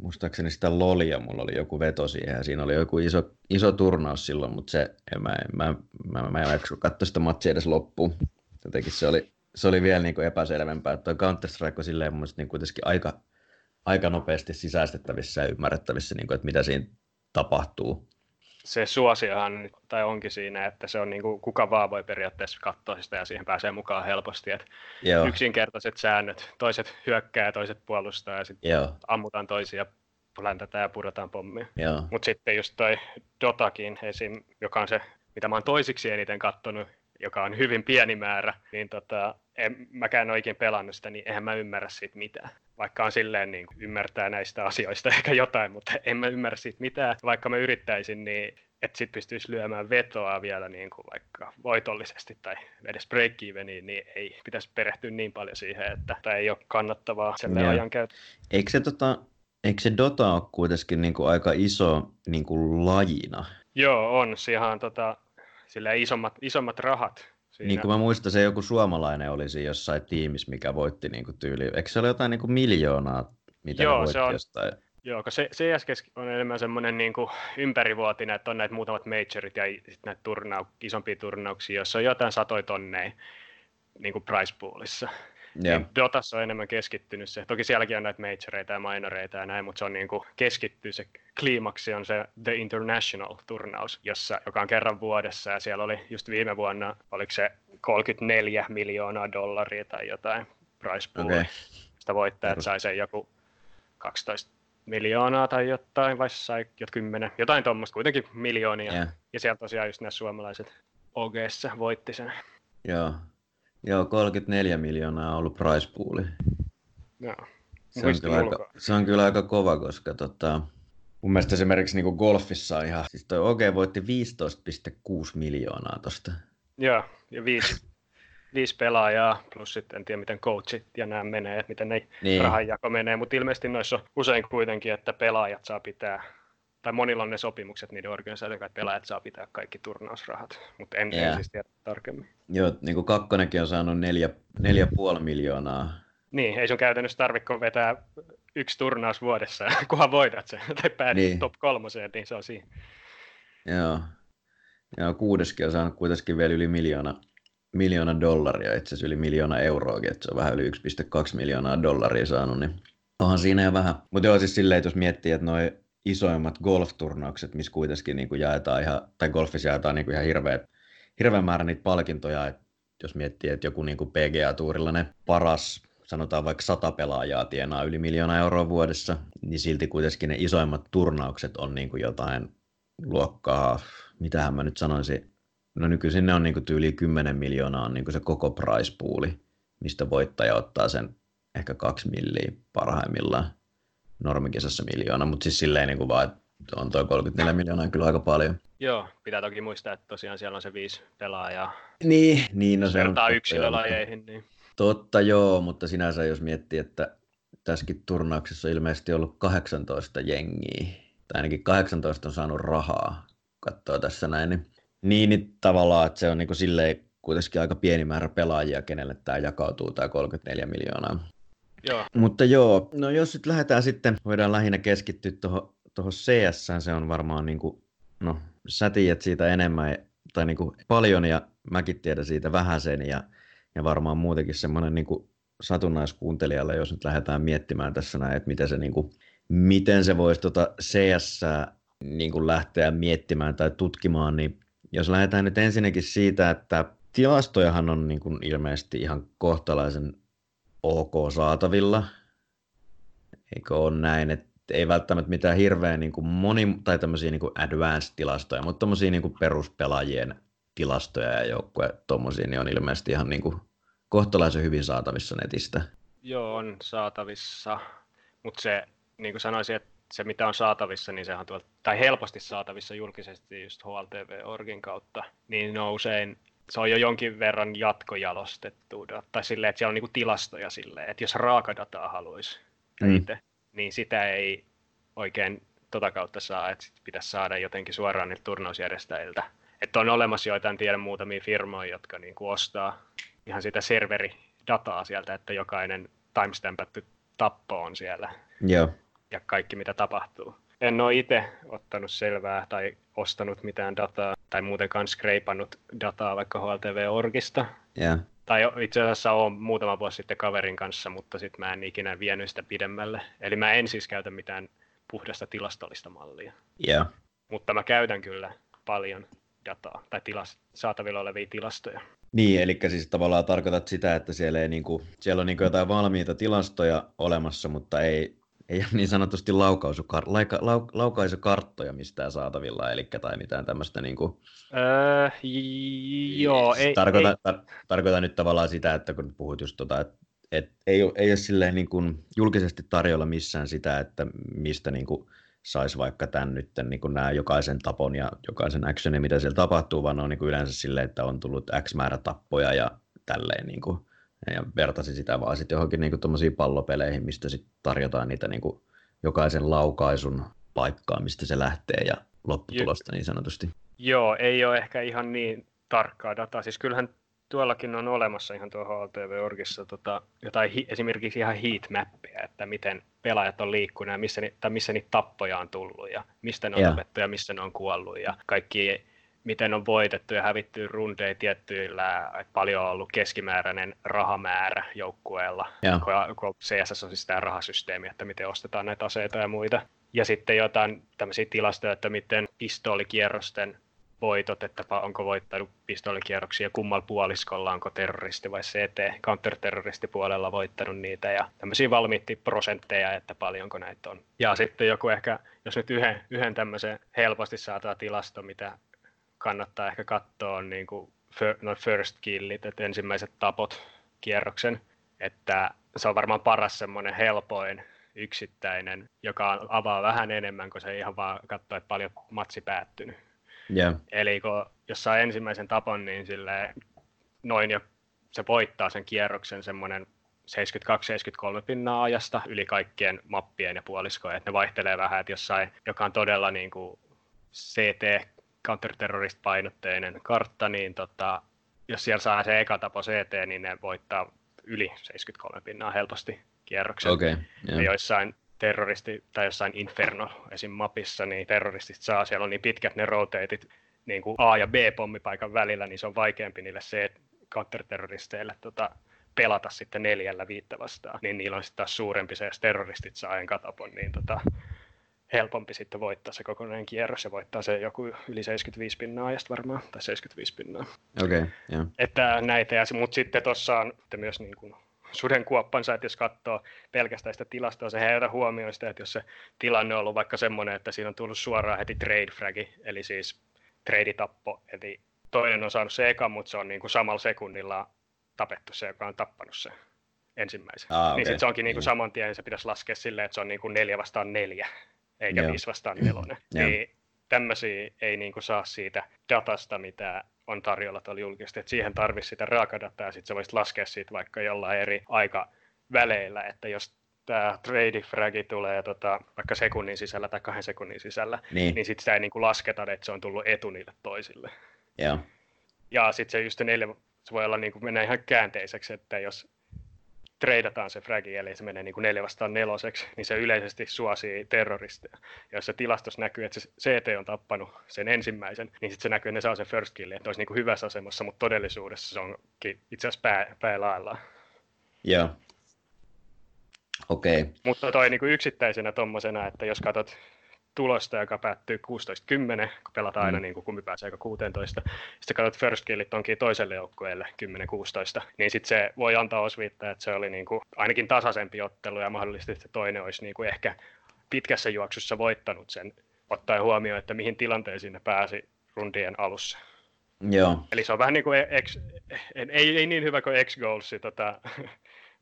muistaakseni sitä Lolia, mulla oli joku veto siihen ja siinä oli joku iso, iso turnaus silloin, mutta se, mä, mä, mä, mä en jaksa katsoa sitä matsia edes loppuun. Jotenkin se oli, se oli vielä niin kuin epäselvempää, että Counter Strike on silleen mun mielestä niin kuitenkin aika, aika nopeasti sisäistettävissä ja ymmärrettävissä, niin kuin, että mitä siinä tapahtuu. Se suosiohan, tai onkin siinä, että se on niin kuin kuka vaan voi periaatteessa katsoa sitä ja siihen pääsee mukaan helposti. Et yksinkertaiset säännöt, toiset hyökkää ja toiset puolustaa ja sitten ammutaan toisia, läntetään ja pudotaan pommia. Mutta sitten just toi Dotakin, esim, joka on se, mitä mä oon toisiksi eniten katsonut, joka on hyvin pieni määrä, niin tota, en, mäkään oikein pelannut sitä, niin eihän mä ymmärrä siitä mitään. Vaikka on silleen niin kuin ymmärtää näistä asioista ehkä jotain, mutta en mä ymmärrä siitä mitään. Vaikka mä yrittäisin, niin että sit pystyisi lyömään vetoa vielä niin kuin vaikka voitollisesti tai edes break-eveniin, niin ei pitäisi perehtyä niin paljon siihen, että tämä ei ole kannattavaa sellainen ajankäyttö. Eikö se, tota, eikö se Dota ole kuitenkin niin kuin aika iso niin kuin lajina? Joo, on. Siihen tota... Sillä isommat, isommat rahat. Siinä. Niin kuin mä muistan, se joku suomalainen olisi jossain tiimissä, mikä voitti niinku tyyliin. Eikö se ole jotain niinku miljoonaa, mitä joo, voitti se on, jostain? Joo, koska C S on enemmän semmoinen niinku ympärivuotinen, että on näitä muutamat majorit ja sit näitä turnauk, isompia turnauksia, joissa on jotain satoi tonneja niinku price poolissa. Niin Dotassa on enemmän keskittynyt se. Toki sielläkin on näitä majoreita ja minoreita ja näin, mutta se on niin kuin keskittyy se kliimaksi on se The International-turnaus, jossa, joka on kerran vuodessa ja siellä oli just viime vuonna, oliko se kolmekymmentäneljä miljoonaa dollaria tai jotain price poolia. Okay. Sitä voittajat sai sen joku kaksitoista miljoonaa tai jotain, vai sai jot kymmenen, jotain tuommoista, kuitenkin miljoonia. Yeah. Ja siellä tosiaan just nämä suomalaiset O G:ssä voitti sen. Joo. Yeah. Joo, kolmekymmentäneljä miljoonaa on ollut price pooli. No, se, se on kyllä aika kova, koska tota, mun mielestä esimerkiksi niin kuin golfissa on ihan... Siis toi O G voitti viisitoista pilkku kuusi miljoonaa tosta. Joo, ja viisi, viisi pelaajaa, plus sitten en tiedä miten coachit ja nämä menee, että miten ne niin. rahanjako menee, mutta ilmeisesti noissa on usein kuitenkin, että pelaajat saa pitää... Tai monilla on ne sopimukset niiden organisaatioiden, että pelaajat saa pitää kaikki turnausrahat, mutta en, en siis tiedä tarkemmin. Joo, niin kuin kakkonenkin on saanut neljä, neljä puoli miljoonaa. Niin, ei sun käytännössä tarvitse vetää yksi turnaus vuodessa, kunhan voidat sen, tai päädyt niin. top kolmoseen, niin se on siinä. Joo, Joo kuudeskin on saanut kuitenkin vielä yli miljoona, miljoona dollaria, itse asiassa yli miljoona euroakin, että se on vähän yli yksi pilkku kaksi miljoonaa dollaria saanut, niin onhan siinä jo vähän. Mutta joo, siis silleen, että jos miettii, että noi isoimmat golf-turnaukset, missä kuitenkin niin kuin jaetaan ihan, tai golfissa jaetaan niin kuin ihan hirveä, hirveä määrä niitä palkintoja, että jos miettii, että joku niin kuin P G A-tuurilla ne paras, sanotaan vaikka sata pelaajaa tienaa yli miljoona euroa vuodessa, niin silti kuitenkin ne isoimmat turnaukset on niin kuin jotain luokkaa, mitähän mä nyt sanoisin, no nykyisin ne on niin kuin tyyli kymmenen miljoonaa on niin kuin se koko price pooli, mistä voittaja ottaa sen ehkä kaksi milliä parhaimmillaan. normikisassa miljoona, mutta siis silleen niin kuin vaan, että on tuo kolmekymmentäneljä miljoonaa kyllä aika paljon. Joo, pitää toki muistaa, että tosiaan siellä on se viisi pelaajaa. Niin, niin no se on totta, yksilölajeihin. Niin. Totta joo, mutta sinänsä jos miettii, että tässäkin turnauksessa on ilmeisesti ollut kahdeksantoista jengiä, tai ainakin kahdeksantoista on saanut rahaa, katsoo tässä näin, niin, niin, niin tavallaan, että se on niin kuin silleen kuitenkin aika pieni määrä pelaajia, kenelle tämä jakautuu, tämä kolmekymmentäneljä miljoonaa. Joo. Mutta joo, no jos nyt lähdetään sitten, voidaan lähinnä keskittyä tuohon toho C S:ään, se on varmaan niin kuin, no sä tiedät siitä enemmän, tai niin kuin paljon, ja mäkin tiedän siitä vähäsen, ja, ja varmaan muutenkin semmoinen niin kuin satunnaiskuuntelijalle, jos nyt lähdetään miettimään tässä näin, että miten se, niin kuin, miten se voisi tuota C S:ää niin kuin lähteä miettimään tai tutkimaan, niin jos lähdetään nyt ensinnäkin siitä, että tilastojahan on niin kuin ilmeisesti ihan kohtalaisen ok saatavilla, eikö ole näin, että ei välttämättä mitään hirveä niin kuin moni, tai tämmöisiä niin kuin advanced-tilastoja, mutta tommosia niin kuin peruspelaajien tilastoja ja joukkoja, tommosia, niin on ilmeisesti ihan niin kuin kohtalaisen hyvin saatavissa netistä. Joo, on saatavissa, mutta se, niin kuin sanoisin, että se mitä on saatavissa, niin sehän on tuolta, tai helposti saatavissa julkisesti just H L T V-orgin kautta, niin ne on usein, se on jo jonkin verran jatkojalostettu, tai silleen, että siellä on niinku tilastoja silleen, että jos raakadataa haluaisi mm. itse, niin sitä ei oikein tota kautta saa, että sit pitäisi saada jotenkin suoraan niiltä turnausjärjestäjiltä. Että on olemassa joitain, tiedän muutamia firmoja, jotka niinku ostaa ihan sitä serveridataa sieltä, että jokainen timestampattu tappo on siellä. Joo. Ja kaikki mitä tapahtuu. En ole itse ottanut selvää tai ostanut mitään dataa tai muutenkaan skreipannut dataa vaikka H L T V-orgista. Yeah. Tai itse asiassa olen muutama vuosi sitten kaverin kanssa, mutta sitten mä en ikinä vienyt sitä pidemmälle. Eli mä en siis käytä mitään puhdasta tilastollista mallia. Yeah. Mutta mä käytän kyllä paljon dataa tai tilast- saatavilla olevia tilastoja. Niin, eli siis tavallaan tarkoitat sitä, että siellä, ei niinku, siellä on niinku jotain valmiita tilastoja olemassa, mutta ei... Ei ole niin sanotusti laukaisukar- laika- lau- laukaisukarttoja mistään saatavilla, elikkä, tai mitään tämmöistä. Niin kuin... öö, joo, ei, tarkoitan, ei. Tar- tarkoitan nyt tavallaan sitä, että kun puhut just tuota, että et ei, ei ole silleen niin kuin julkisesti tarjolla missään sitä, että mistä niin kuin saisi vaikka tämän nyt niin kuin nämä jokaisen tapon ja jokaisen actionin, mitä siellä tapahtuu, vaan on niin kuin yleensä silleen, että on tullut X määrä tappoja ja tälleen niin kuin. Ja vertasin sitä vaan sitten johonkin niinku tommosiin pallopeleihin, mistä sitten tarjotaan niitä niinku jokaisen laukaisun paikkaa, mistä se lähtee ja lopputulosta niin sanotusti. Joo, ei ole ehkä ihan niin tarkkaa dataa. Siis kyllähän tuollakin on olemassa ihan tuohon H L T V-orgissa tota, jotain hi- esimerkiksi ihan heatmappiä, että miten pelaajat on liikkunut ja missä, ni- tai missä niitä tappoja on tullut ja mistä ne on yeah. tapettu ja missä ne on kuollut ja kaikki... miten on voitettu ja hävitty rundeja tiettyillä, että paljon on ollut keskimääräinen rahamäärä joukkueella, yeah. kun C S on siis tämä rahasysteemi, että miten ostetaan näitä aseita ja muita. Ja sitten jotain tämmöisiä tilastoja, että miten pistoolikierrosten voitot, että onko voittanut pistoolikierroksia, kummalla puoliskolla, onko terroristi vai C T, counter-terroristipuolella voittanut niitä ja tämmöisiä valmiitti prosentteja, että paljonko näitä on. Ja sitten joku ehkä, jos nyt yhden, yhden tämmöisen helposti saatava tilasto, mitä kannattaa ehkä katsoa niin kuin first killit, että ensimmäiset tapot kierroksen, että se on varmaan paras semmoinen helpoin yksittäinen, joka avaa vähän enemmän, kun se ihan vaan katsoo, että paljon matsi päättynyt. Yeah. Eli kun, jos saa ensimmäisen tapon, niin silleen, noin jo se voittaa sen kierroksen semmoinen seitsemänkymmentäkaksi seitsemänkymmentäkolme pinnaa ajasta yli kaikkien mappien ja puoliskojen, että ne vaihtelee vähän, että jossain, joka on todella niin kuin C T counter-terrorist-painotteinen kartta, niin tota, jos siellä saa se eka tapo C T, niin ne voittaa yli seitsemänkymmentäkolme pinnaa helposti kierroksen. Okay, yeah. Ja joissain terroristi, tai jossain Inferno esim. Mapissa, niin terroristit saa, siellä on niin pitkät ne rotateit niin kuin A- ja B-pommipaikan välillä, niin se on vaikeampi niille C-counter-terroristeille tota, pelata sitten neljällä viittä vastaan, niin niillä on sitten taas suurempi se, jos terroristit saa enkatapon, niin tota... helpompi sitten voittaa se kokonainen kierros ja voittaa se joku yli seitsemänkymmentäviisi pinnaa ajasta varmaan, tai seitsemänkymmentäviisi pinnaa. Okei, okay, yeah. Että näitä, ja, mutta sitten tuossa on sitten myös niin kuin sudenkuoppansa, että jos katsoo pelkästään sitä tilastoa, se heitä huomioon sitä, että jos se tilanne on ollut vaikka semmoinen, että siinä on tullut suoraan heti trade fragi, eli siis trade-tappo, eli toinen on saanut se eka, mutta se on niin kuin samalla sekunnilla tapettu se, joka on tappanut se. ensimmäiseksi. Ah, okay. Niin sitten se onkin niinku saman tien, ja se pitäisi laskea silleen, että se on niinku neljä vastaan neljä, eikä Joo. viisi vastaan nelonen. Niin tämmöisiä ei niinku saa siitä datasta, mitä on tarjolla tuolla julkisesti. Et siihen tarvitsisi sitä raakadataa, ja sitten sä voisit laskea siitä vaikka jollain eri aikaväleillä, että jos tämä trade-fragi tulee tota, vaikka sekunnin sisällä tai kahden sekunnin sisällä, niin, niin sitten sitä ei niinku lasketa, että se on tullut etu niille toisille. Joo. Ja sitten se just neljä, se voi olla niinku mennä ihan käänteiseksi, että jos treidataan se fragi, eli se menee niinku neljä vastaan neloseksi, niin se yleisesti suosii terroristeja. Ja jos se tilastossa näkyy, että se C T on tappanut sen ensimmäisen, niin sitten se näkyy, että ne saa sen first killin, että olisi niinku hyvässä asemassa, mutta todellisuudessa se onkin itse asiassa pää, päälaillaan. Joo. Okei. Okay. Mutta toi niinku yksittäisenä tommosena, että jos katsot tulosta, joka päättyy kuusitoista kymmenen, kun pelataan mm. aina niin kuin kumpi pääsee kuusitoista. Sitten katsot first killit onkin toiselle joukkueelle kymmenen kuusitoista, niin sitten se voi antaa osviittaa, että se oli niin kuin ainakin tasaisempi ottelu ja mahdollisesti että toinen olisi niin kuin ehkä pitkässä juoksussa voittanut sen, ottaen huomioon, että mihin tilanteisiin ne pääsi rundien alussa. Joo. Eli se on vähän niin kuin ex, ei, ei niin hyvä kuin X-goalsi tota,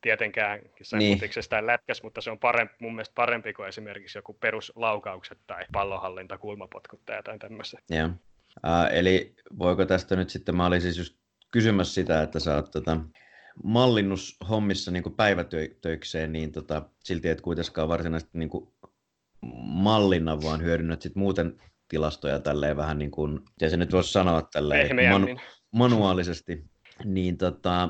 tietenkään jossain niin. Kutiksessa tai lätkässä, mutta se on parempi, mun mielestä parempi kuin esimerkiksi joku peruslaukaukset tai pallonhallinta, kulmapotkut tai jotain tämmöistä. Yeah. Äh, eli voiko tästä nyt sitten, mä olin siis just kysymässä sitä, että sä oot tota, mallinnushommissa niin päivätöikseen, niin tota, silti et kuitenkaan varsinaisesti niin mallinna, vaan hyödynnät sit muuten tilastoja tälleen vähän niin kuin, ja se nyt voisi sanoa tälleen manu- manuaalisesti, niin tota...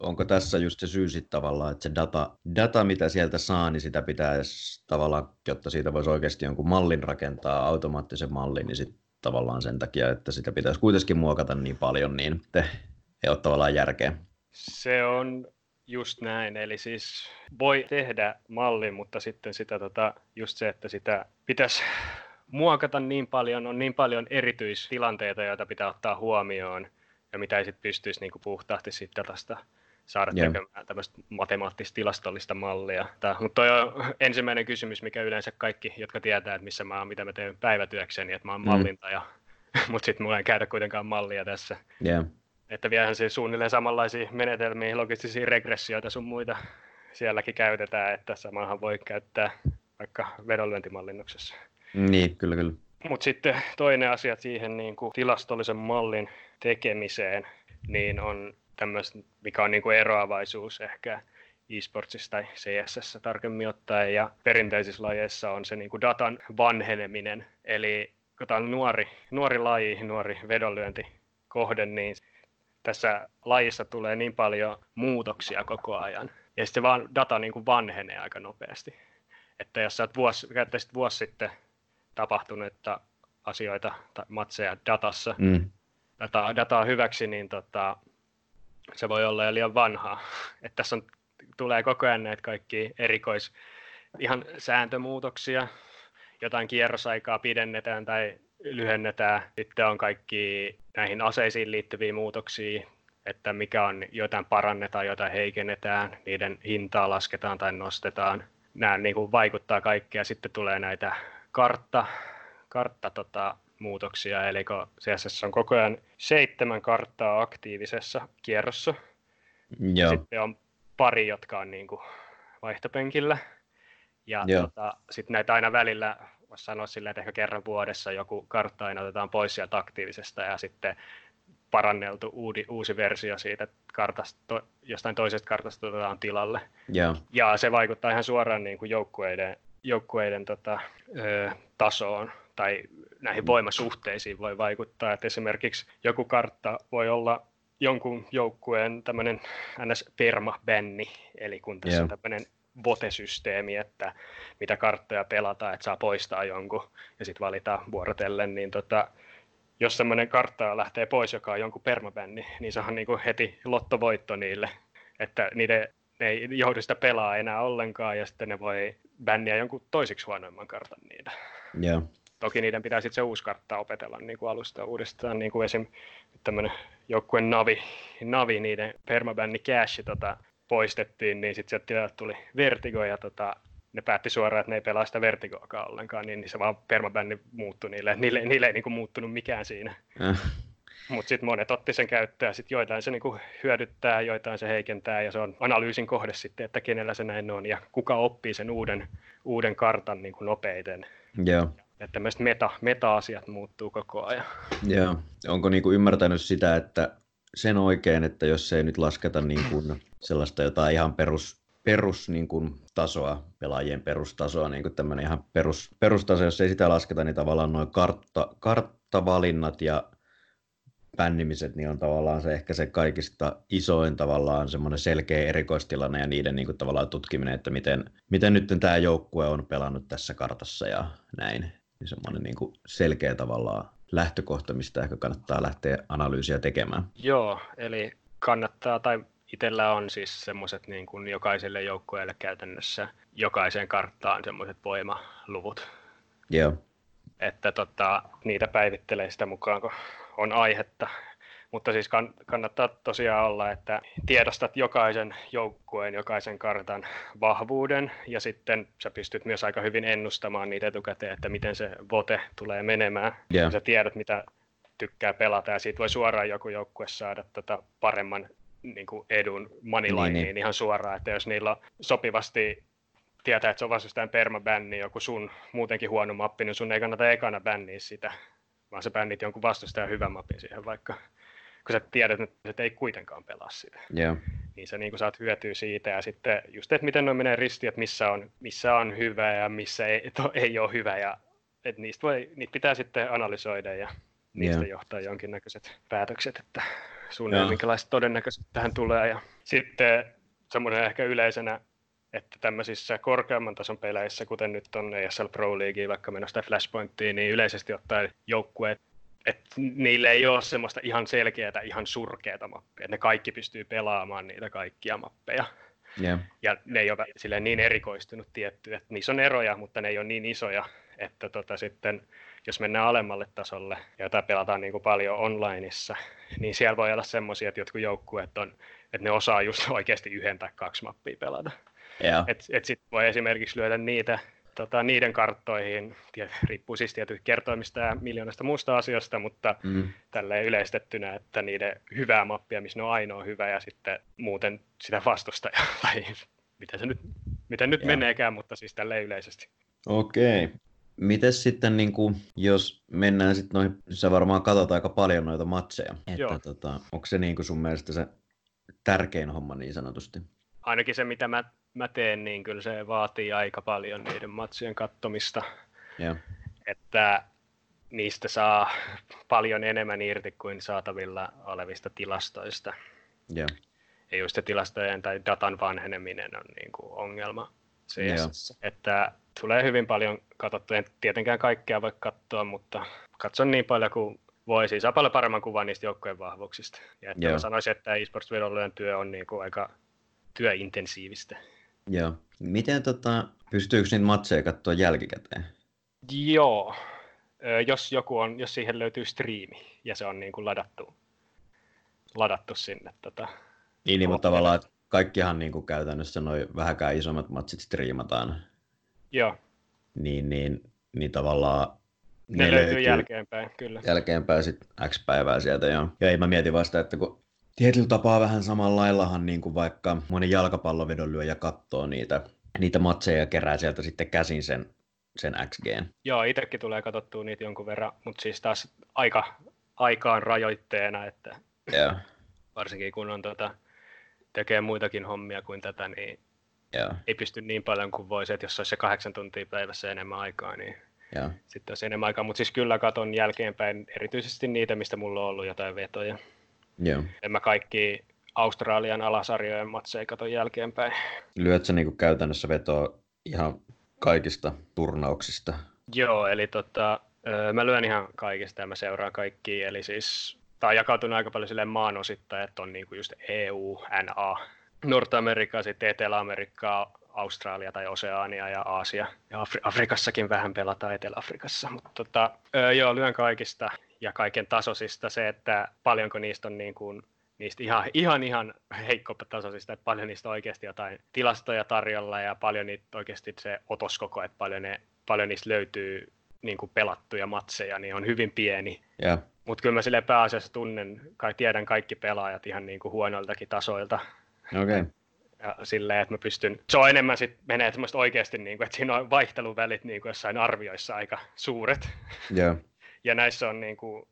Onko tässä just se syy sitten tavallaan, että se data, data, mitä sieltä saa, niin sitä pitäisi tavallaan, jotta siitä voisi oikeasti jonkun mallin rakentaa, automaattisen mallin, niin sitten tavallaan sen takia, että sitä pitäisi kuitenkin muokata niin paljon, niin te ei ole tavallaan järkeä. Se on just näin, eli siis voi tehdä mallin, mutta sitten sitä tota, just se, että sitä pitäisi muokata niin paljon, on niin paljon erityistilanteita, joita pitää ottaa huomioon ja mitä ei sitten pystyisi niinku puhtaasti sitten datasta saada yeah. tekemään tämmöistä matemaattista-tilastollista mallia. Mutta toi on ensimmäinen kysymys, mikä yleensä kaikki, jotka tietää, että missä mä oon, mitä mä teen päivätyökseni, että mä oon mm. mallintaja, mutta sitten mulla ei käydä kuitenkaan mallia tässä. Yeah. Että vielähän siis suunnilleen samanlaisia menetelmiä, logistisia regressioita sun muita sielläkin käytetään, että samahan voi käyttää vaikka vedonlyöntimallinnuksessa. Niin, kyllä, kyllä. Mutta sitten toinen asia siihen niin kuin tilastollisen mallin tekemiseen, niin on tämmöistä, mikä on niin kuin eroavaisuus ehkä eSportsissa tai C S:ssä tarkemmin ottaen, ja perinteisissä lajeissa on se niin kuin datan vanheneminen. Eli kun tämä on nuori, nuori laji, nuori vedonlyöntikohde, niin tässä lajissa tulee niin paljon muutoksia koko ajan, ja sitten vaan data niin kuin vanhenee aika nopeasti. Että jos sä vuosi, käyttäisit vuosi sitten tapahtuneita asioita tai matseja datassa, mm. data, dataa hyväksi, niin tota, se voi olla jo liian vanhaa. Et tässä on, tulee koko ajan näitä kaikkia erikois, ihan sääntömuutoksia, jotain kierrosaikaa pidennetään tai lyhennetään. Sitten on kaikki näihin aseisiin liittyviä muutoksia, että mikä on, jotain parannetaan, jotain heikennetään, niiden hintaa lasketaan tai nostetaan. Nämä niin kuin vaikuttaa kaikkea. Sitten tulee näitä kartta, kartta tota, muutoksia, eli kun C S:ssä on koko ajan seitsemän karttaa aktiivisessa kierrossa. Joo. Sitten on pari, jotka on niin kuin vaihtopenkillä. Ja tota, sitten näitä aina välillä, voisi sanoa silleen, että ehkä kerran vuodessa joku kartta aina otetaan pois sieltä aktiivisesta ja sitten paranneltu uusi, uusi versio siitä kartasta, to, jostain toisesta kartasta otetaan tilalle. Joo. Ja se vaikuttaa ihan suoraan niin kuin joukkueiden, joukkueiden tota, ö, tasoon. Tai näihin voimasuhteisiin voi vaikuttaa, että esimerkiksi joku kartta voi olla jonkun joukkueen tämmöinen N S-perma-bänni, eli kun tässä yeah. on tämmöinen vote-systeemi, että mitä karttoja pelataan, että saa poistaa jonkun ja sitten valitaan vuorotellen, niin tota, jos semmoinen kartta lähtee pois, joka on jonkun perma-bänni, niin se on niin kuin heti lottovoitto niille, että niiden ne ei joudu sitä pelaa enää ollenkaan ja sitten ne voi bänniä jonkun toisiksi huonoimman kartan niitä. Joo. Yeah. Toki niiden pitää sitten se uusi kartta opetella niin kuin alusta uudestaan, niin kuin esim. Tämmöinen joukkueen Navi, Navi, niiden permabänni Cash tota, poistettiin, niin sitten sieltä tuli Vertigo ja tota, ne päätti suoraan, että ne ei pelaa sitä Vertigoakaan ollenkaan, niin, niin se vaan permabänni muuttui niille, niille, niille ei niin kuin muuttunut mikään siinä. Äh. Mutta sitten monet otti sen käyttöön, sitten joitain se niinku hyödyttää, joitain se heikentää, ja se on analyysin kohde sitten, että kenellä se näin on, ja kuka oppii sen uuden, uuden kartan niinku nopeiten. Joo. Että tämmöiset meta, meta-asiat muuttuu koko ajan. Joo. Onko niinku ymmärtänyt sitä, että sen oikein, että jos ei nyt lasketa niinku sellaista jotain ihan perus, perus niinku tasoa, pelaajien perustasoa, niinku tämmöinen ihan perus, perustaso, jos ei sitä lasketa, niin tavallaan nuo kartta, karttavalinnat ja pännimiset, niin on tavallaan se ehkä se kaikista isoin tavallaan semmoinen selkeä erikoistilanne ja niiden niin kuin tavallaan tutkiminen, että miten, miten nyt tämä joukkue on pelannut tässä kartassa ja näin. Niin semmoinen niin kuin selkeä tavallaan lähtökohta, mistä ehkä kannattaa lähteä analyysiä tekemään. Joo, eli kannattaa tai itsellä on siis semmoiset niin kuin jokaiselle joukkueelle käytännössä jokaiseen karttaan semmoiset voimaluvut. Joo. Että tota, niitä päivittelee sitä mukaan, kun on aihetta, mutta siis kann- kannattaa tosiaan olla, että tiedostat jokaisen joukkueen, jokaisen kartan vahvuuden, ja sitten sä pystyt myös aika hyvin ennustamaan niitä etukäteen, että miten se vote tulee menemään. Yeah. Sä tiedät, mitä tykkää pelata, ja siitä voi suoraan joku joukkue saada tota paremman niin kuin edun moneylineen niin, niin. ihan suoraan, että jos niillä sopivasti tietää, että se on vastustaan permabänni, joku sun muutenkin huono mappi, niin sun ei kannata ekana bänniä sitä, vaan sä bännit jonkun vastustajan hyvän mapin siihen, vaikka kun sä tiedät, että ei kuitenkaan pelaa sitä. Yeah. Niin sä niin saat hyötyä siitä ja sitten just, että miten noin menee ristiin, että missä on, missä on hyvä ja missä ei, to, ei ole hyvä. Ja, että niistä voi, niitä pitää sitten analysoida ja niistä yeah. johtaa jonkinnäköiset päätökset, että suunnilleen yeah. minkälaiset todennäköiset tähän tulee. Ja sitten semmoinen ehkä yleisenä, että tämmöisissä korkeamman tason peleissä, kuten nyt on E S L Pro Leagueen, vaikka mennään sitä Flashpointtiin, niin yleisesti ottaen joukkueet, että niillä ei ole semmoista ihan selkeää, ihan surkeata mappia. Ne kaikki pystyy pelaamaan niitä kaikkia mappeja. Yeah. Ja ne ei ole niin erikoistunut tietty, että niissä on eroja, mutta ne ei ole niin isoja, että tota sitten, jos mennään alemmalle tasolle, jota pelataan niin kuin paljon onlineissa, niin siellä voi olla semmoisia, että jotkut joukkueet on, että ne osaa just oikeasti yhden tai kaksi mappia pelata. Yeah. Että et sitten voi esimerkiksi lyödä niitä, tota, niiden karttoihin, tiety, riippuu siis tietysti kertoimista ja miljoonasta muusta asiasta, mutta mm. tälleen yleistettynä, että niiden hyvää mappia, missä ne on ainoa hyvä ja sitten muuten sitä vastustajaa, tai miten se nyt, miten nyt yeah. meneekään, mutta siis tälleen yleisesti. Okei. Okay. Mites sitten, niin kun, jos mennään sitten noihin, sä varmaan katsot aika paljon noita matseja, että tota, onko se niin kun sun mielestä se tärkein homma niin sanotusti? Ainakin se, mitä mä, mä teen, niin kyllä se vaatii aika paljon niiden matsien katsomista, yeah. että niistä saa paljon enemmän irti kuin saatavilla olevista tilastoista. Yeah. Ja just se tilastojen tai datan vanheneminen on niin kuin ongelma. Siis, yeah. että tulee hyvin paljon katsottua, en tietenkään kaikkea voi katsoa, mutta katson niin paljon kuin voi, siis saa paljon paremman kuvan niistä joukkojen vahvuuksista. Ja että yeah. mä sanoisin, että esports-vedonlyön työ on niin kuin aika työintensiivistä. Joo. Miten tota, pystyykö niitä matseja katsoa jälkikäteen? Joo. Ö, jos joku on, jos siihen löytyy striimi ja se on niin kuin ladattu, ladattu sinne. Tota, niin, mutta tavallaan, että kaikkihan niin kuin käytännössä noi vähäkään isommat matsit striimataan. Joo. Niin, niin, niin tavallaan ne, ne löytyy jälkeenpäin, kyllä. Jälkeenpäin sitten X päivää sieltä, joo. Ja mä mietin vasta, että kun tietyllä tapaa vähän samanlaillahan niin kuin vaikka moni jalkapallovedonlyöjä katsoo niitä, niitä matseja ja kerää sieltä sitten käsin sen, sen X G:n. Joo, itsekin tulee katsottua niitä jonkun verran, mutta siis taas aika, aikaan rajoitteena, että yeah. varsinkin kun on tota, tekee muitakin hommia kuin tätä, niin yeah. ei pysty niin paljon kuin voisi, että jos olisi se kahdeksan tuntia päivässä enemmän aikaa, niin yeah. sitten olisi enemmän aikaa. Mutta siis kyllä katon jälkeenpäin erityisesti niitä, mistä mulla on ollut jotain vetoja. Joo. En mä kaikki Australian alasarjojen matseja kato jälkeenpäin. Lyöt sä niinku käytännössä vetoa ihan kaikista turnauksista? Joo, eli tota, mä lyön ihan kaikista ja mä seuraan kaikkia. Eli siis, tää on jakautunut aika paljon silleen maan osittain, että on niinku just E U, N A, North-Amerikkaa, sitten Etelä-Amerikkaa, Australia tai Oseania ja Aasia. Ja Afri- Afrikassakin vähän pelataan Etelä-Afrikassa, mutta tota, öö, joo, lyön kaikista ja kaiken tasoisista. Se, että paljonko niistä on niin kuin, niistä ihan, ihan, ihan heikkopa tasoisista, että paljon niistä on oikeasti jotain tilastoja tarjolla ja paljon niitä oikeasti se otoskoko, että paljon, ne, paljon niistä löytyy niin kuin pelattuja matseja, niin on hyvin pieni. Yeah. Mutta kyllä mä silleen pääasiassa tunnen, kai tiedän kaikki pelaajat ihan niin kuin huonoiltakin tasoilta. Okei. Okay. Ja silleen, että mä pystyn, se on enemmän sitten menee semmoista oikeasti, niin kuin, että siinä on vaihteluvälit niin kuin jossain arvioissa aika suuret. Yeah. Ja näissä on niin kuin,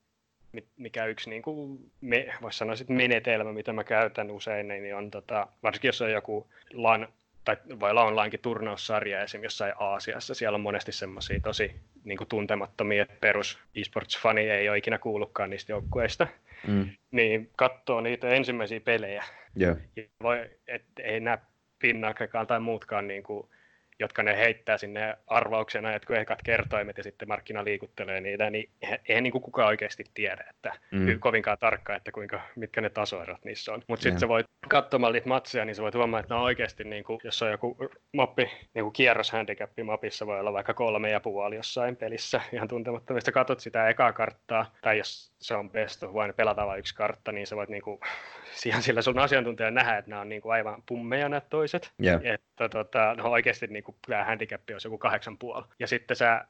mikä yksi niin kuin, me, vois sanoa sit menetelmä, mitä mä käytän usein, niin on tota, varsinkin jos on joku LAN, tai voi olla onlainkin turnaussarja esimerkiksi jossain Aasiassa, siellä on monesti semmoisia tosi niin kuin tuntemattomia, että perus esports-fani ei ole ikinä kuullutkaan niistä joukkueista, mm. niin katsoo niitä ensimmäisiä pelejä. Yeah. Ja voi, et ei nämä Pinnaclekaan tai muutkaan, niin kuin, jotka ne heittää sinne arvauksena, että kun ekat kertoimet ja sitten markkina liikuttelee niitä, niin eihän niin kuin kukaan oikeasti tiedä, että mm. kovinkaan tarkkaan, että kuinka, mitkä ne tasoerot niissä on. Mutta sitten sä voit katsomaan niitä matseja, niin sä voit huomaa, että no oikeasti, niin kuin, jos on joku mappi, niin kuin kierroshandicappi mapissa voi olla vaikka kolme ja puoli jossain pelissä, ihan tuntemattomista. Katot sitä ekaa karttaa, tai jos se on best of one, pelata vain yksi kartta, niin sä voit niin kuin, ihan sillä sun asiantuntijan nähdä, että nämä on niin kuin aivan pummeja nämä toiset. Yeah. Että tota, no oikeasti niin kuin tämä handicappi olisi joku kahdeksan puoli. Ja sitten sä,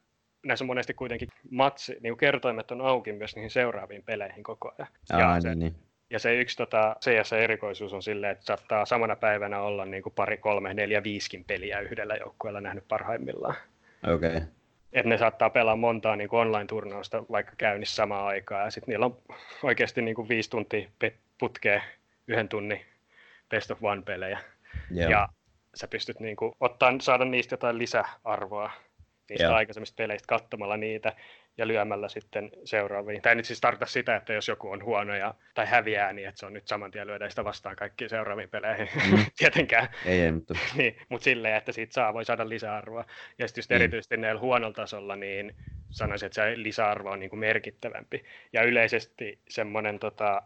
näissä on monesti kuitenkin matsi, niin kuin kertoimet on auki myös niihin seuraaviin peleihin koko ajan. Ah, ja, se, niin. ja se yksi tota, C S-erikoisuus on silleen, että saattaa samana päivänä olla niin kuin pari, kolme, neljä, viiskin peliä yhdellä joukkueella nähnyt parhaimmillaan. Okei. Okay. Että ne saattaa pelaa montaa niin kuin online-turnausta vaikka käynnissä samaan aikaan. Ja sitten niillä on oikeasti niin kuin viisi tuntia putkea yhden tunnin best of one-pelejä. Yeah. Ja sä pystyt niin kuin, ottaa, saada niistä jotain lisäarvoa niistä yeah. aikaisemmista peleistä katsomalla niitä ja lyömällä sitten seuraaviin. Tämä ei nyt siis tarkoita sitä, että jos joku on huono ja, tai häviää, niin että se on nyt saman tien lyödä sitä vastaan kaikkiin seuraaviin peleihin. Mm. Tietenkään. Ei, ei, mutta niin, mut silleen, että siitä saa, voi saada lisäarvoa. Ja sitten just mm. erityisesti näillä huonolla tasolla, niin sanoisin, että se lisäarvo on niin kuin merkittävämpi. Ja yleisesti semmoinen tota,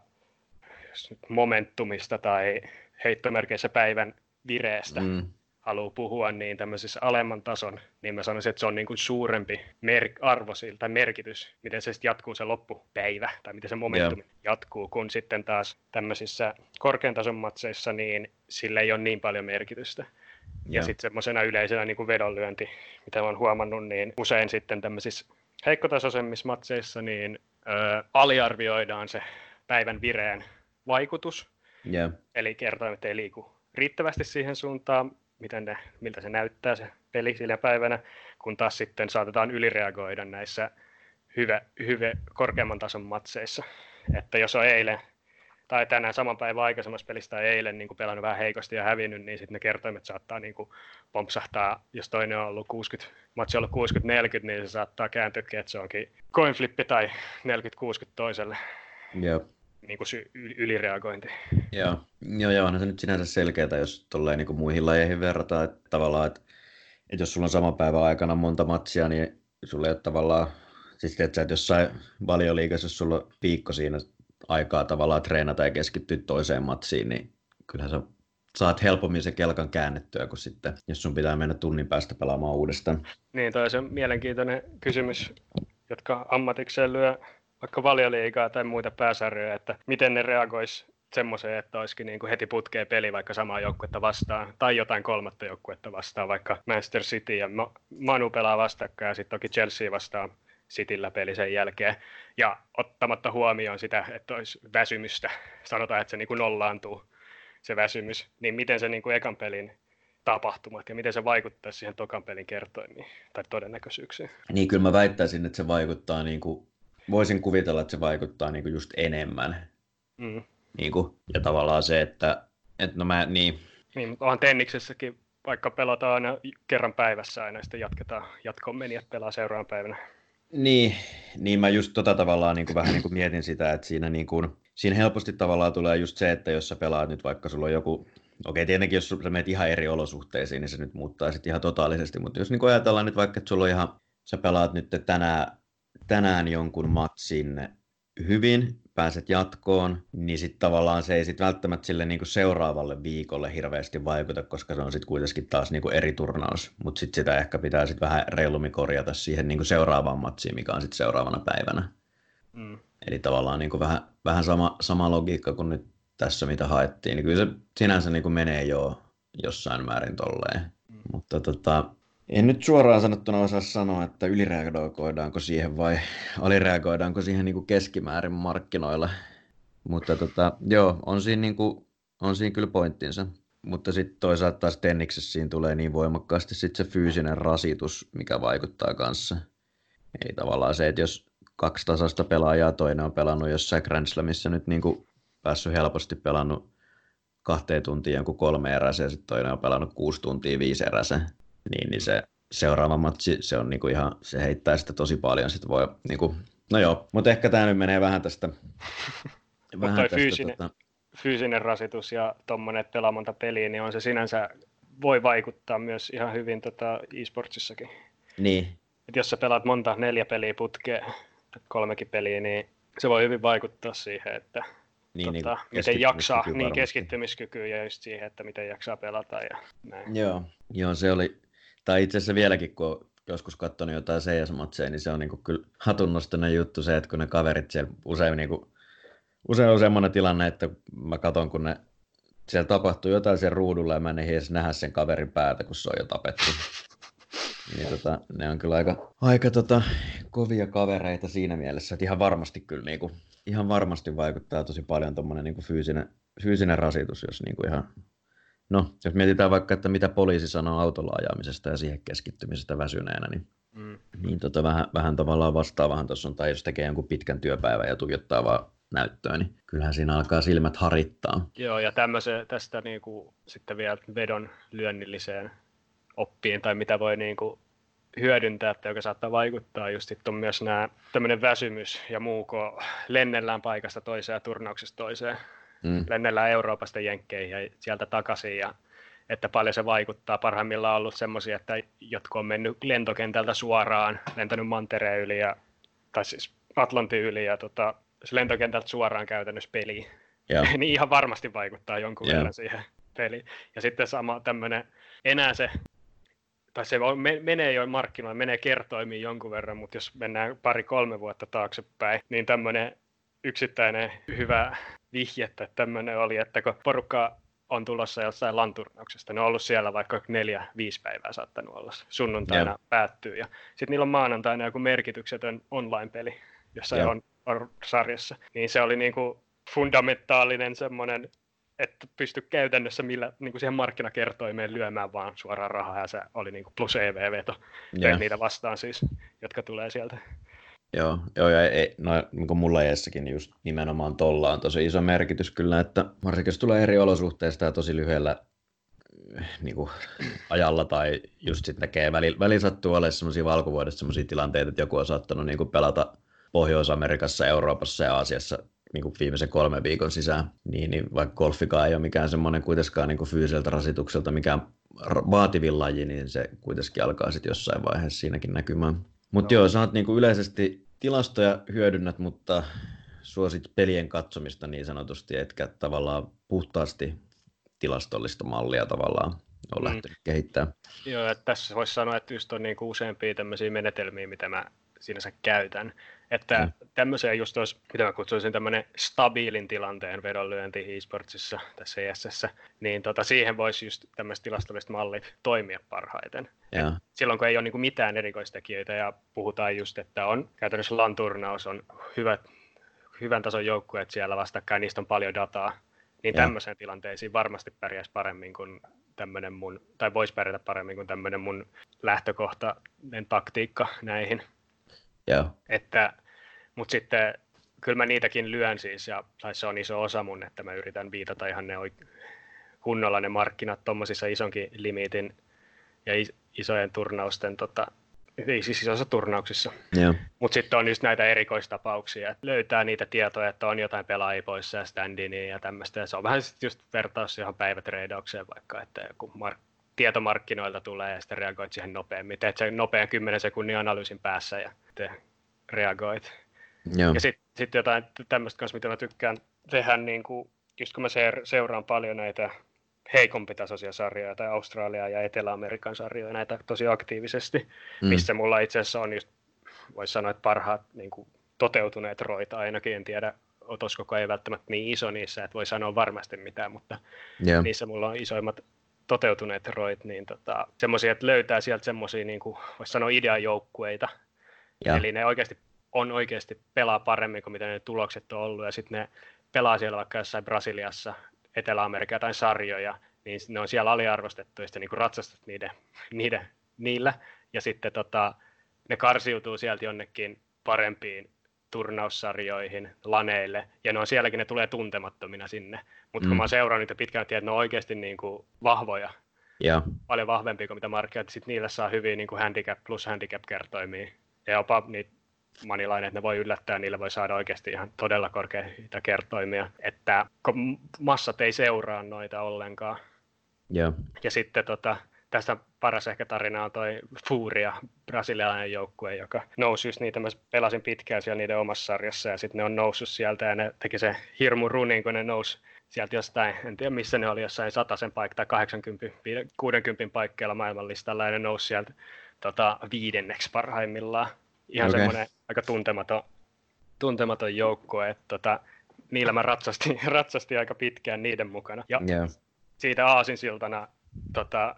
momentumista tai heittomerkeissä päivän vireestä mm. haluaa puhua, niin tämmöisessä alemman tason, niin mä sanoisin, että se on niin kuin suurempi mer- arvo tai merkitys, miten se sitten jatkuu se loppupäivä, tai miten se momentum yeah. jatkuu, kun sitten taas tämmöisissä korkean tason matseissa, niin sillä ei ole niin paljon merkitystä. Yeah. Ja sitten semmoisena yleisenä niin kuin vedonlyönti, mitä mä oon huomannut, niin usein sitten tämmöisissä heikkotasoisemmissa matseissa, niin ö, aliarvioidaan se päivän vireen vaikutus, yeah. eli kertoimet ei liiku riittävästi siihen suuntaan, miten ne, miltä se näyttää se peli sillä päivänä, kun taas sitten saatetaan ylireagoida näissä hyvä, hyvä, korkeamman tason matseissa. Että jos on eilen tai tänään saman päivän aikaisemmassa pelissä tai eilen niin pelannut vähän heikosti ja hävinnyt, niin sitten ne kertoimet saattaa niin kuin pompsahtaa. Jos toinen on ollut kuusikymmentä, matsi on ollut kuusikymmentä neljäkymmentä, niin se saattaa kääntyäkin, että se onkin coin flippi tai neljäkymmentä kuusikymmentä toiselle. Yep. Niin kuin sy- ylireagointi. Joo, joo, joo, onhan se nyt sinänsä selkeää, jos tolleen niin kuin muihin lajeihin verrataan, että tavallaan, että, että jos sulla on saman päivän aikana monta matsia, niin sulla ei ole tavallaan, siis että sä et jossain Valioliigassa, jos sulla on viikko siinä aikaa tavallaan treenata ja keskittyä toiseen matsiin, niin kyllähän sä saat helpommin sen kelkan käännettyä, kun sitten, jos sun pitää mennä tunnin päästä pelaamaan uudestaan. Niin, toi on se mielenkiintoinen kysymys, jotka ammatikseen lyö vaikka Valioliigaa tai muita pääsarjoja, että miten ne reagoisi semmoiseen, että olisikin niin kuin heti putkeen peli vaikka samaa joukkuetta vastaan tai jotain kolmatta joukkuetta vastaan, vaikka Manchester City ja Manu pelaa vastakkain ja sitten toki Chelsea vastaan Cityllä peli sen jälkeen. Ja ottamatta huomioon sitä, että olisi väsymystä, sanotaan, että se niin kuin nollaantuu se väsymys, niin miten se niin kuin ekan pelin tapahtumat ja miten se vaikuttaa siihen tokan pelin kertoimiin tai todennäköisyyksiin? Niin, kyllä mä väittäisin, että se vaikuttaa niin kuin voisin kuvitella, että se vaikuttaa niinku just enemmän. Mm. Niinku, ja tavallaan se, että et no mä niin. Niin, mutta onhan tenniksessäkin, vaikka pelataan aina kerran päivässä aina, ja sitten jatketaan jatkoon menijät pelaa seuraavan päivänä. Niin, niin mä just tota tavallaan niinku vähän niinku mietin sitä, että siinä, niinku, siinä helposti tavallaan tulee just se, että jos sä pelaat nyt vaikka sulla on joku, okei tietenkin jos sä menet ihan eri olosuhteisiin, niin se nyt muuttaa sitten ihan totaalisesti, mutta jos niinku ajatellaan nyt vaikka, että sulla on ihan, sä pelaat nyt tänään, tänään jonkun matsin hyvin, pääset jatkoon, niin sitten tavallaan se ei sit välttämättä sille niinku seuraavalle viikolle hirveästi vaikuta, koska se on sitten kuitenkin taas niinku eri turnaus, mutta sitten sitä ehkä pitää sitten vähän reilummin korjata siihen niinku seuraavaan matsiin, mikä on sitten seuraavana päivänä. Mm. Eli tavallaan niinku vähän, vähän sama, sama logiikka kuin nyt tässä, mitä haettiin. Niin kyllä se sinänsä niinku menee jo jossain määrin tolleen, mm. mutta tota, En nyt suoraan sanottuna osaa sanoa, että ylireagoidaanko siihen vai alireagoidaanko siihen niin kuin keskimäärin markkinoilla. Mutta tota, joo, on siinä, niin kuin, on siinä kyllä pointtinsa. Mutta sitten toisaalta taas tenniksessä siinä tulee niin voimakkaasti sit se fyysinen rasitus, mikä vaikuttaa kanssa. Eli tavallaan se, että jos kaksi tasasta pelaajaa, toinen on pelannut jossain Grand Slamissa nyt niin kuin päässyt helposti pelannut kahteen tuntiin jonkun kolme eräseen, ja sitten toinen on pelannut kuusi tuntia viisi eräseen. Niin, niin se seuraava matsi, se on niinku ihan, se heittää sitä tosi paljon, sit voi niinku, no joo, mutta ehkä tämä nyt menee vähän tästä. Vähän tästä fyysinen, tota... fyysinen rasitus ja tommonen, että pelaa monta peliä, niin on se sinänsä, voi vaikuttaa myös ihan hyvin tota e-sportsissakin. Niin. Et jos sä pelaat monta neljä peliä putkeen, kolmekin peliä, niin se voi hyvin vaikuttaa siihen, että niin, tota, niin miten jaksaa, niin keskittymiskykyä ja just siihen, että miten jaksaa pelata ja näin. Joo, joo se oli, tai itse asiassa vieläkin kun on joskus katsonut jotain C S-matseja, niin se on niinku kyllä hatunnostainen juttu se, että kun ne kaverit siellä usein, niinku, usein on semmoinen tilanne, että mä katson kun ne, siellä tapahtuu jotain sen ruudulla ja mä en edes nähdä sen kaverin päätä, kun se on jo tapettu. Niin tota, ne on kyllä aika, aika tota, kovia kavereita siinä mielessä, että ihan varmasti kyllä niinku, ihan varmasti vaikuttaa tosi paljon tommonen niinku fyysinen, fyysinen rasitus, jos niinku ihan, no, jos mietitään vaikka, että mitä poliisi sanoo autolla ajamisesta ja siihen keskittymisestä väsyneenä, niin, mm. niin tota, vähän, vähän tavallaan vastaavahan tuossa on, tai jos tekee jonkun pitkän työpäivän ja tuijottaa vaan näyttöä, niin kyllähän siinä alkaa silmät harittaa. Joo, ja tämmöisen tästä niinku sitten vielä vedon lyönnilliseen oppiin, tai mitä voi niinku hyödyntää, joka saattaa vaikuttaa just sit on myös nämä tämmöinen väsymys ja muu, kun lennellään paikasta toiseen ja turnauksesta toiseen. Mm. Lennellään Euroopasta jenkkeihin ja sieltä takaisin, ja että paljon se vaikuttaa. Parhaimmillaan on ollut semmoisia, että jotkut on mennyt lentokentältä suoraan, lentänyt mantereen yli, ja, tai siis Atlantin yli, ja tota, se lentokentältä suoraan käytännössä peliin. Yeah. Niin ihan varmasti vaikuttaa jonkun yeah. verran siihen peliin. Ja sitten sama tämmöinen enää se, tai se menee jo markkinoille, menee kertoimiin jonkun verran, mutta jos mennään pari-kolme vuotta taaksepäin, niin tämmöinen yksittäinen hyvä vihje, että tämmöinen oli, että kun porukka on tulossa jossain LAN-turnauksesta, ne on ollut siellä vaikka neljä, viisi päivää saattanut olla, sunnuntaina yeah. päättyy, ja sitten niillä on maanantaina joku merkityksetön online-peli, jossa yeah. on, on sarjassa, niin se oli niinku fundamentaalinen semmoinen, että pysty käytännössä millä, niin siihen markkinakertoimeen lyömään vaan suoraan rahaa, ja se oli niin kuin plus E V-veto yeah. niitä vastaan siis, jotka tulee sieltä. Joo, joo ja ei, no, niin kuin mun lajissakin just nimenomaan tolla on tosi iso merkitys kyllä, että varsinkin jos tulee eri olosuhteista ja tosi lyhyellä niin kuin, ajalla, tai just sitten näkee, välillä, välillä sattuu olemaan sellaisia valkuvuodessa sellaisia tilanteita, että joku on saattanut niin kuin pelata Pohjois-Amerikassa, Euroopassa ja Aasiassa niin kuin viimeisen kolmen viikon sisään, niin, niin vaikka golfikaan ei ole mikään semmoinen kuitenkaan niin kuin fyysiseltä rasitukselta mikään vaativin laji, niin se kuitenkin alkaa sitten jossain vaiheessa siinäkin näkymään. Mutta no. joo, sä oot niin kuin yleisesti tilastoja hyödynnät, mutta suosit pelien katsomista niin sanotusti, etkä tavallaan puhtaasti tilastollista mallia tavallaan on lähtenyt mm. kehittämään. Joo, että tässä voisi sanoa, että just on niin kuin useampia tämmöisiä menetelmiä, mitä mä sinänsä käytän. Että tämmöiseen just olisi, mitä mä kutsuisin tämmöinen stabiilin tilanteen vedonlyönti e-sportsissa tai C S:ssä, niin tota, siihen voisi just tämmöiset tilastolliset mallit toimia parhaiten. Silloin kun ei ole niinku mitään erikoistekijöitä ja puhutaan just, että on käytännössä LAN-turnaus on hyvät, hyvän tason joukkueet siellä vastakkain, niistä on paljon dataa, niin tämmöiseen tilanteisiin varmasti pärjäisi paremmin kuin tämmöinen mun, tai voisi pärjätä paremmin kuin tämmöinen mun lähtökohtainen taktiikka näihin. Joo. Että mutta sitten kyllä mä niitäkin lyön siis, ja se on iso osa mun, että mä yritän viitata ihan ne oik- kunnolla ne markkinat tuommoisissa isonkin limiitin ja is- isojen turnausten, tota, ei siis isoissa turnauksissa. Yeah. Mutta sitten on just näitä erikoistapauksia, että löytää niitä tietoja, että on jotain pelaajia poissa ja standiniä ja tämmöistä, ja se on vähän sitten just vertaus johon päivätreidaukseen vaikka, että joku mark- tietomarkkinoilta tulee ja sitten reagoit siihen nopeammin, teet sen nopean kymmenen sekunnin analyysin päässä ja te reagoit. Joo. Ja sitten sit jotain tämmöistä kanssa, mitä mä tykkään tehdä, niin kun, just kun mä seuraan paljon näitä heikompitasoisia sarjoja tai Australiaa ja Etelä-Amerikan sarjoja, näitä tosi aktiivisesti, mm. missä mulla itse asiassa on just, voisi sanoa, että parhaat niin kun, toteutuneet roita ainakin, en tiedä, otoskoko ei välttämättä niin iso niissä, että voi sanoa varmasti mitään, mutta yeah. niissä mulla on isoimmat toteutuneet roit, niin tota, semmoisia, että löytää sieltä semmoisia, niin kuin voisi sanoa, ideajoukkueita. Ja. Eli ne oikeasti on oikeasti pelaa paremmin kuin mitä ne tulokset on ollut, ja sitten ne pelaa siellä vaikka jossain Brasiliassa, Etelä-Amerikassa jotain sarjoja, niin ne on siellä aliarvostettu, ja sitten niin kuin ratsastat niiden, niiden, niillä, ja sitten tota, ne karsiutuu sieltä jonnekin parempiin turnaussarjoihin, laneille, ja ne on sielläkin, ne tulee tuntemattomina sinne. Mutta mm. kun mä oon seurannut niitä pitkään, tiedän, että ne on oikeasti niin kuin vahvoja, yeah. paljon vahvempia kuin mitä markkinat, sitten niillä saa hyviä niin kuin handicap plus handicap-kertoimia, ja jopa niitä manilainen, että ne voi yllättää, niillä voi saada oikeasti ihan todella korkeita kertoimia, että massat ei seuraa noita ollenkaan. Yeah. Ja sitten tota, tästä paras ehkä tarina on toi Furia, brasilialainen joukkue, joka nousi just niitä, mä pelasin pitkään siellä niiden omassa sarjassa, ja sitten ne on noussut sieltä, ja ne teki se hirmu runin, kun ne nousi sieltä jostain, en tiedä missä ne oli, jossain satasen paikka tai kahdeksankymmentä, kuusikymmentä paikkeilla maailmanlistalla, ja ne nousi sieltä tota, viidenneksi parhaimmillaan. Ihan okay. semmoinen aika tuntematon, tuntematon joukkue, että tota, niillä mä ratsastin, ratsastin aika pitkään niiden mukana. Ja yeah. siitä aasinsiltana, tota,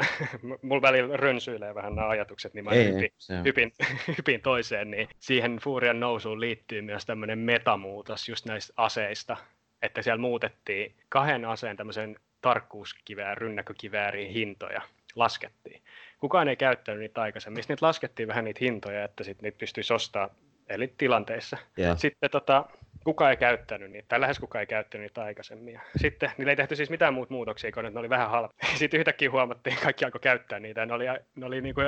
mulla välillä rönsyilee vähän nämä ajatukset, niin mä ei, hypin, ei, hypin, hypin toiseen. Niin siihen Furian nousuun liittyy myös tämmöinen metamuutos just näistä aseista, että siellä muutettiin kahden aseen tämmöisen tarkkuuskivään, rynnäkkökivääriin hintoja, laskettiin. Kukaan ei käyttänyt niitä aikaisemmin. Niitä laskettiin vähän niitä hintoja, että sit niitä pystyisi ostamaan eli tilanteissa. Yeah. Sitten tota, kukaan ei käyttänyt niitä, tai lähes kukaan ei käyttänyt niitä aikaisemmin. Sitten niillä ei tehty siis mitään muut muutoksia, kun ne oli vähän halpaa. Sitten yhtäkkiä huomattiin, että kaikki alkoi käyttää niitä, ja ne oli, ne oli niinku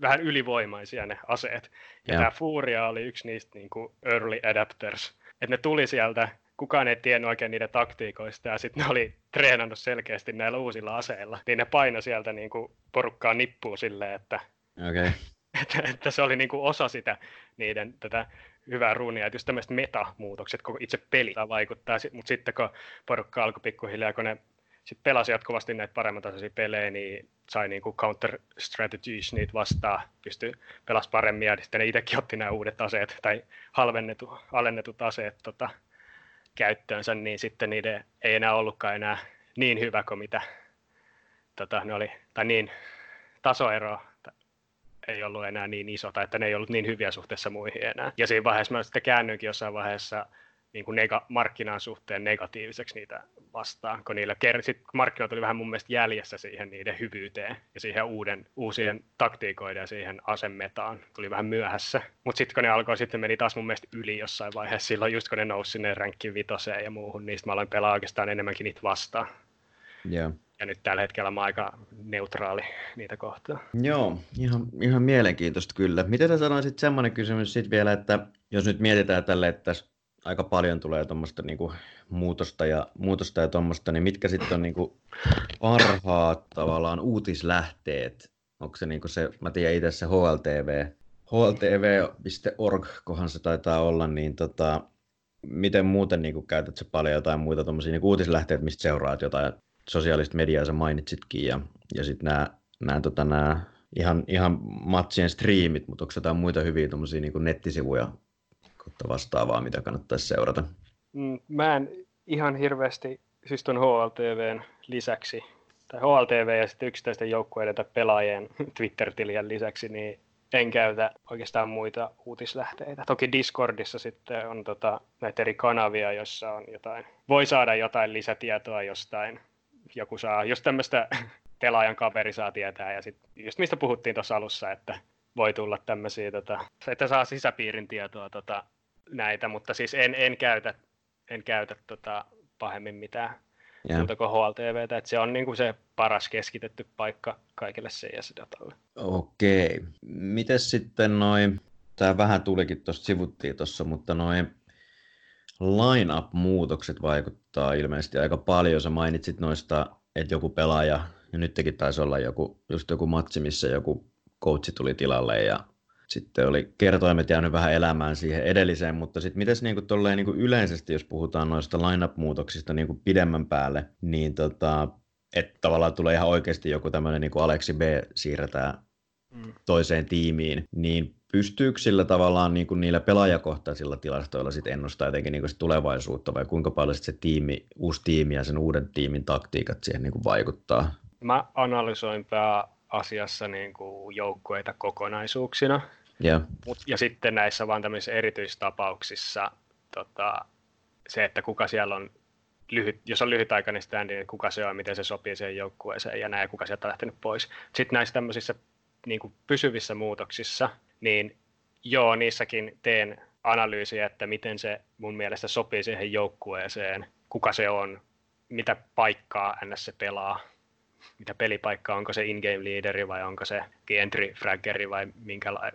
vähän ylivoimaisia ne aseet. Ja yeah. tämä Furia oli yksi niistä niinku early adapters. Et ne tuli sieltä, kukaan ei tiennyt oikein niiden taktiikoista, ja sitten ne oli treenannut selkeästi näillä uusilla aseilla, niin ne paino sieltä niinku porukkaa nippuu silleen, että, okay. että, että se oli niinku osa sitä niiden tätä hyvää ruunia, että just tämmöiset metamuutokset, koko itse peli vaikuttaa, mutta sitten kun porukka alkoi pikkuhiljaa, kun ne sit pelasi jatkuvasti näitä paremman tasoisia pelejä, niin sai niinku Counter Strategies niitä vastaan, pystyi pelasi paremmin, ja sitten ne itsekin otti nämä uudet aseet, tai halvennetut, alennetut aseet, tota, käyttöönsä, niin sitten niiden ei enää ollutkaan enää niin hyvä kuin mitä tota, ne oli, tai niin tasoero ei ollut enää niin iso, tai että ne ei ollut niin hyviä suhteessa muihin enää. Ja siinä vaiheessa mä sitten käännyinkin jossain vaiheessa niin kuin nega, markkinaan suhteen negatiiviseksi niitä vastaan, kun niillä ker- markkinoilla tuli vähän mun mielestä jäljessä siihen niiden hyvyyteen ja siihen uuden, uusien taktiikoiden ja siihen asemetaan. Tuli vähän myöhässä. Mutta sitten kun ne alkoi, sitten meni taas mun mielestä yli jossain vaiheessa silloin, just kun ne nousi sinne ränkkiin vitoseen ja muuhun, niistä mä aloin pelaa oikeastaan enemmänkin niitä vastaan. Yeah. Ja nyt tällä hetkellä mä oon aika neutraali niitä kohtaa. Joo, ihan, ihan mielenkiintoista kyllä. Miten sä sanoisit semmoinen kysymys sitten vielä, että jos nyt mietitään tälle, että aika paljon tulee tuommoista niinku muutosta ja muutosta ja tuommoista, niin mitkä sitten on niinku parhaat tavallaan uutislähteet? Onko se niinku se, mä tiedän itse se H L T V, H L T V piste org, kohan se taitaa olla, niin tota, miten muuten niinku käytät sä paljon jotain muita tuommoisia niinku uutislähteitä, mistä seuraat jotain sosiaalista mediaa, sä mainitsitkin, ja, ja sitten nämä nää, tota, nää ihan, ihan matsien striimit, mutta onko jotain muita hyviä tuommoisia niinku nettisivuja, vastaavaa, mitä kannattaisi seurata? Mä en ihan hirveästi, siis tuon H L T V:n lisäksi, tai H L T V ja sitten yksittäisten joukkueiden tai pelaajien Twitter-tilien lisäksi, niin en käytä oikeastaan muita uutislähteitä. Toki Discordissa sitten on tota, näitä eri kanavia, joissa on jotain, voi saada jotain lisätietoa jostain. Joku saa, jos tämmöistä pelaajan kaveri saa tietää, ja sitten just mistä puhuttiin tuossa alussa, että voi tulla tämmöisiä, tota, että saa sisäpiirin tietoa tota, näitä, mutta siis en, en käytä, en käytä tota, pahemmin mitään yeah. muuta kuin H L T V:tä, että se on niinku se paras keskitetty paikka kaikille C S-datalle. Okei. Okay. Mites sitten noin, tää vähän tulikin tuosta, sivuttiin tuossa, mutta noin line-up-muutokset vaikuttaa ilmeisesti aika paljon. Sä mainitsit noista, että joku pelaaja, ja nytkin taisi olla joku, just joku matsi, missä joku coachi tuli tilalle ja sitten oli kertoimet jäänyt vähän elämään siihen edelliseen, mutta sitten mites niinku tolleen niinku yleisesti, jos puhutaan noista line-up-muutoksista niinku pidemmän päälle, niin tota, että tavallaan tulee ihan oikeasti joku tämmöinen niinku Aleksi B siirretään mm. toiseen tiimiin, niin pystyykö sillä tavallaan niinku niillä pelaajakohtaisilla tilastoilla sit ennustaa jotenkin niinku sit tulevaisuutta, vai kuinka paljon sit se tiimi, uusi tiimi ja sen uuden tiimin taktiikat siihen niinku vaikuttaa? mä analysoin pääasiassa niin kuin joukkueita kokonaisuuksina. Yeah. Mut, ja sitten näissä vaan tämmöisissä erityistapauksissa tota, se, että kuka siellä on, lyhyt, jos on lyhytaikainen standi, niin kuka se on, miten se sopii siihen joukkueeseen ja näin, kuka sieltä on lähtenyt pois. Sitten näissä tämmöisissä niin kuin pysyvissä muutoksissa, niin joo, niissäkin teen analyysiä, että miten se mun mielestä sopii siihen joukkueeseen, kuka se on, mitä paikkaa ns se pelaa, mitä pelipaikkaa, onko se in-game leaderi vai onko se entry fraggeri vai,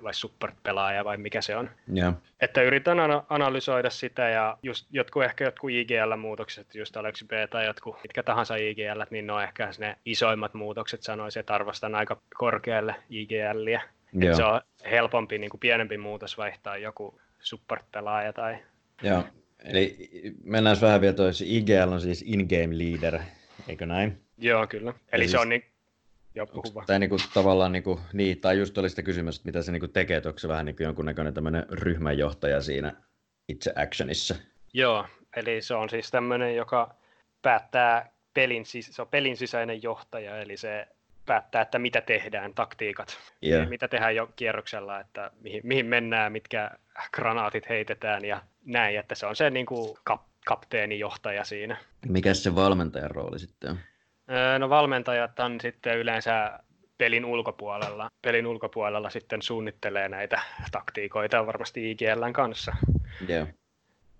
vai support-pelaaja vai mikä se on. Yeah. Että yritän ana- analysoida sitä ja just jotkut, ehkä jotkut I G L-muutokset, just Aleksi B tai jotkut mitkä tahansa I G L, niin ne on ehkä ne isoimmat muutokset, sanoisin, että arvostan aika korkealle I G L:iä. Yeah. Se on helpompi, niin kuin pienempi muutos vaihtaa joku support-pelaaja tai... Joo, eli mennään vähän vielä toisessa. I G L on siis in-game leader, eikö näin? Joo, kyllä. Eli ja se siis, on niin... Jo, tai niinku tavallaan niinku, niin, tai just oli sitä kysymystä, mitä se niinku tekee, että onko se vähän niinku jonkunnäköinen tämmöinen ryhmänjohtaja siinä itse actionissa? Joo, eli se on siis tämmöinen, joka päättää pelin, se on pelin sisäinen johtaja, eli se päättää, että mitä tehdään, taktiikat, yeah. mitä tehdään jo kierroksella, että mihin, mihin mennään, mitkä granaatit heitetään ja näin, että se on se niin kuin kap, kapteenijohtaja siinä. Mikäs se valmentajan rooli sitten on? No valmentajat on sitten yleensä pelin ulkopuolella, pelin ulkopuolella sitten suunnittelee näitä taktiikoita varmasti I G L:n kanssa. Yeah.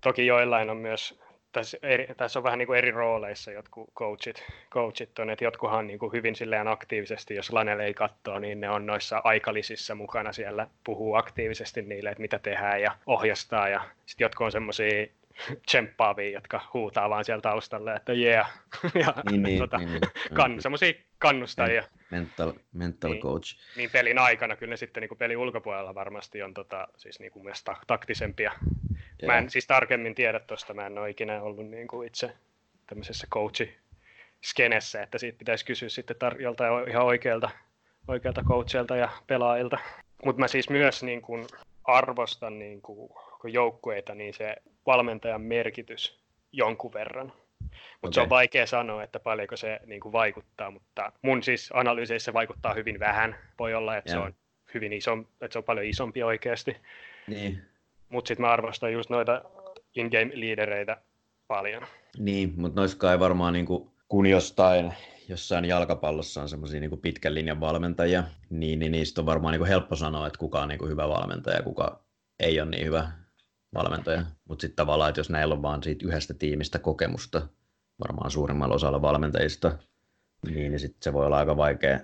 Toki joillain on myös, tässä, eri, tässä on vähän niin kuin eri rooleissa jotkut coachit, coachit on, että jotkuhan niin kuin hyvin silleen aktiivisesti, jos Lanelle ei katsoo, niin ne on noissa aikalisissa mukana siellä, puhuu aktiivisesti niille, että mitä tehdään ja ohjastaa ja sitten jotkut on semmoisia tsemppaavia, jotka huutaa vaan siellä taustalla, että jee, yeah. niin, niin, tota, niin, kann, semmoisia kannustajia. Mental, mental niin, coach. Niin pelin aikana kyllä ne sitten niin kuin pelin ulkopuolella varmasti on tota, siis niin kuin myös ta- taktisempia. Yeah. Mä en siis tarkemmin tiedä tuosta, mä en ole ikinä ollut niin kuin itse tämmöisessä coach-skenessä, että siitä pitäisi kysyä sitten tar- joltain ihan oikealta, oikealta coachilta ja pelaajilta. Mutta mä siis myös niin kuin arvostan niin kuin joukkueita, niin se valmentajan merkitys jonkun verran. Mutta okay. Se on vaikea sanoa, että paljonko se niin kuin vaikuttaa, mutta mun siis analyyseissa se vaikuttaa hyvin vähän. Voi olla, että, yeah. se, on hyvin iso, että se on paljon isompi oikeasti. Niin. Mutta sitten mä arvostan just noita in-game-liidereitä paljon. Niin, mutta noissa ei varmaan niinku, kun jostain, jossain jalkapallossa on semmoisia niinku pitkän linjan valmentajia, niin, niin niistä on varmaan niinku helppo sanoa, että kuka on niinku hyvä valmentaja ja kuka ei ole niin hyvä valmentaja. Mutta sitten tavallaan, että jos näillä on vaan siitä yhdestä tiimistä kokemusta, varmaan suurimmalla osalla valmentajista, niin, niin sitten se voi olla aika vaikea,